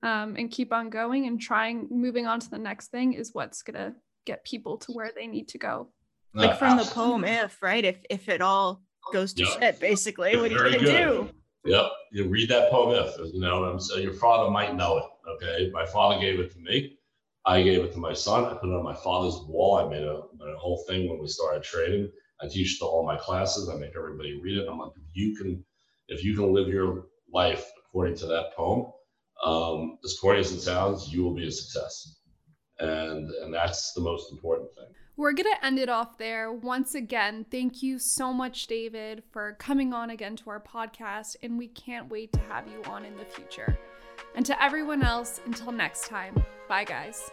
um, and keep on going and trying, moving on to the next thing is what's going to get people to where they need to go. No, like from absolutely. The poem, if, right? If, if it all goes to yep. shit, basically, it's what are you going to do? Yep. You read that poem, if, you know, and so your father might know it. Okay. My father gave it to me. I gave it to my son. I put it on my father's wall. I made a, a whole thing when we started trading. I teach to all my classes. I make everybody read it. I'm like, if you can, if you can live your life according to that poem, um, as corny as it sounds, you will be a success. And, and that's the most important thing. We're going to end it off there. Once again, thank you so much, David, for coming on again to our podcast. And we can't wait to have you on in the future. And to everyone else, until next time, bye guys.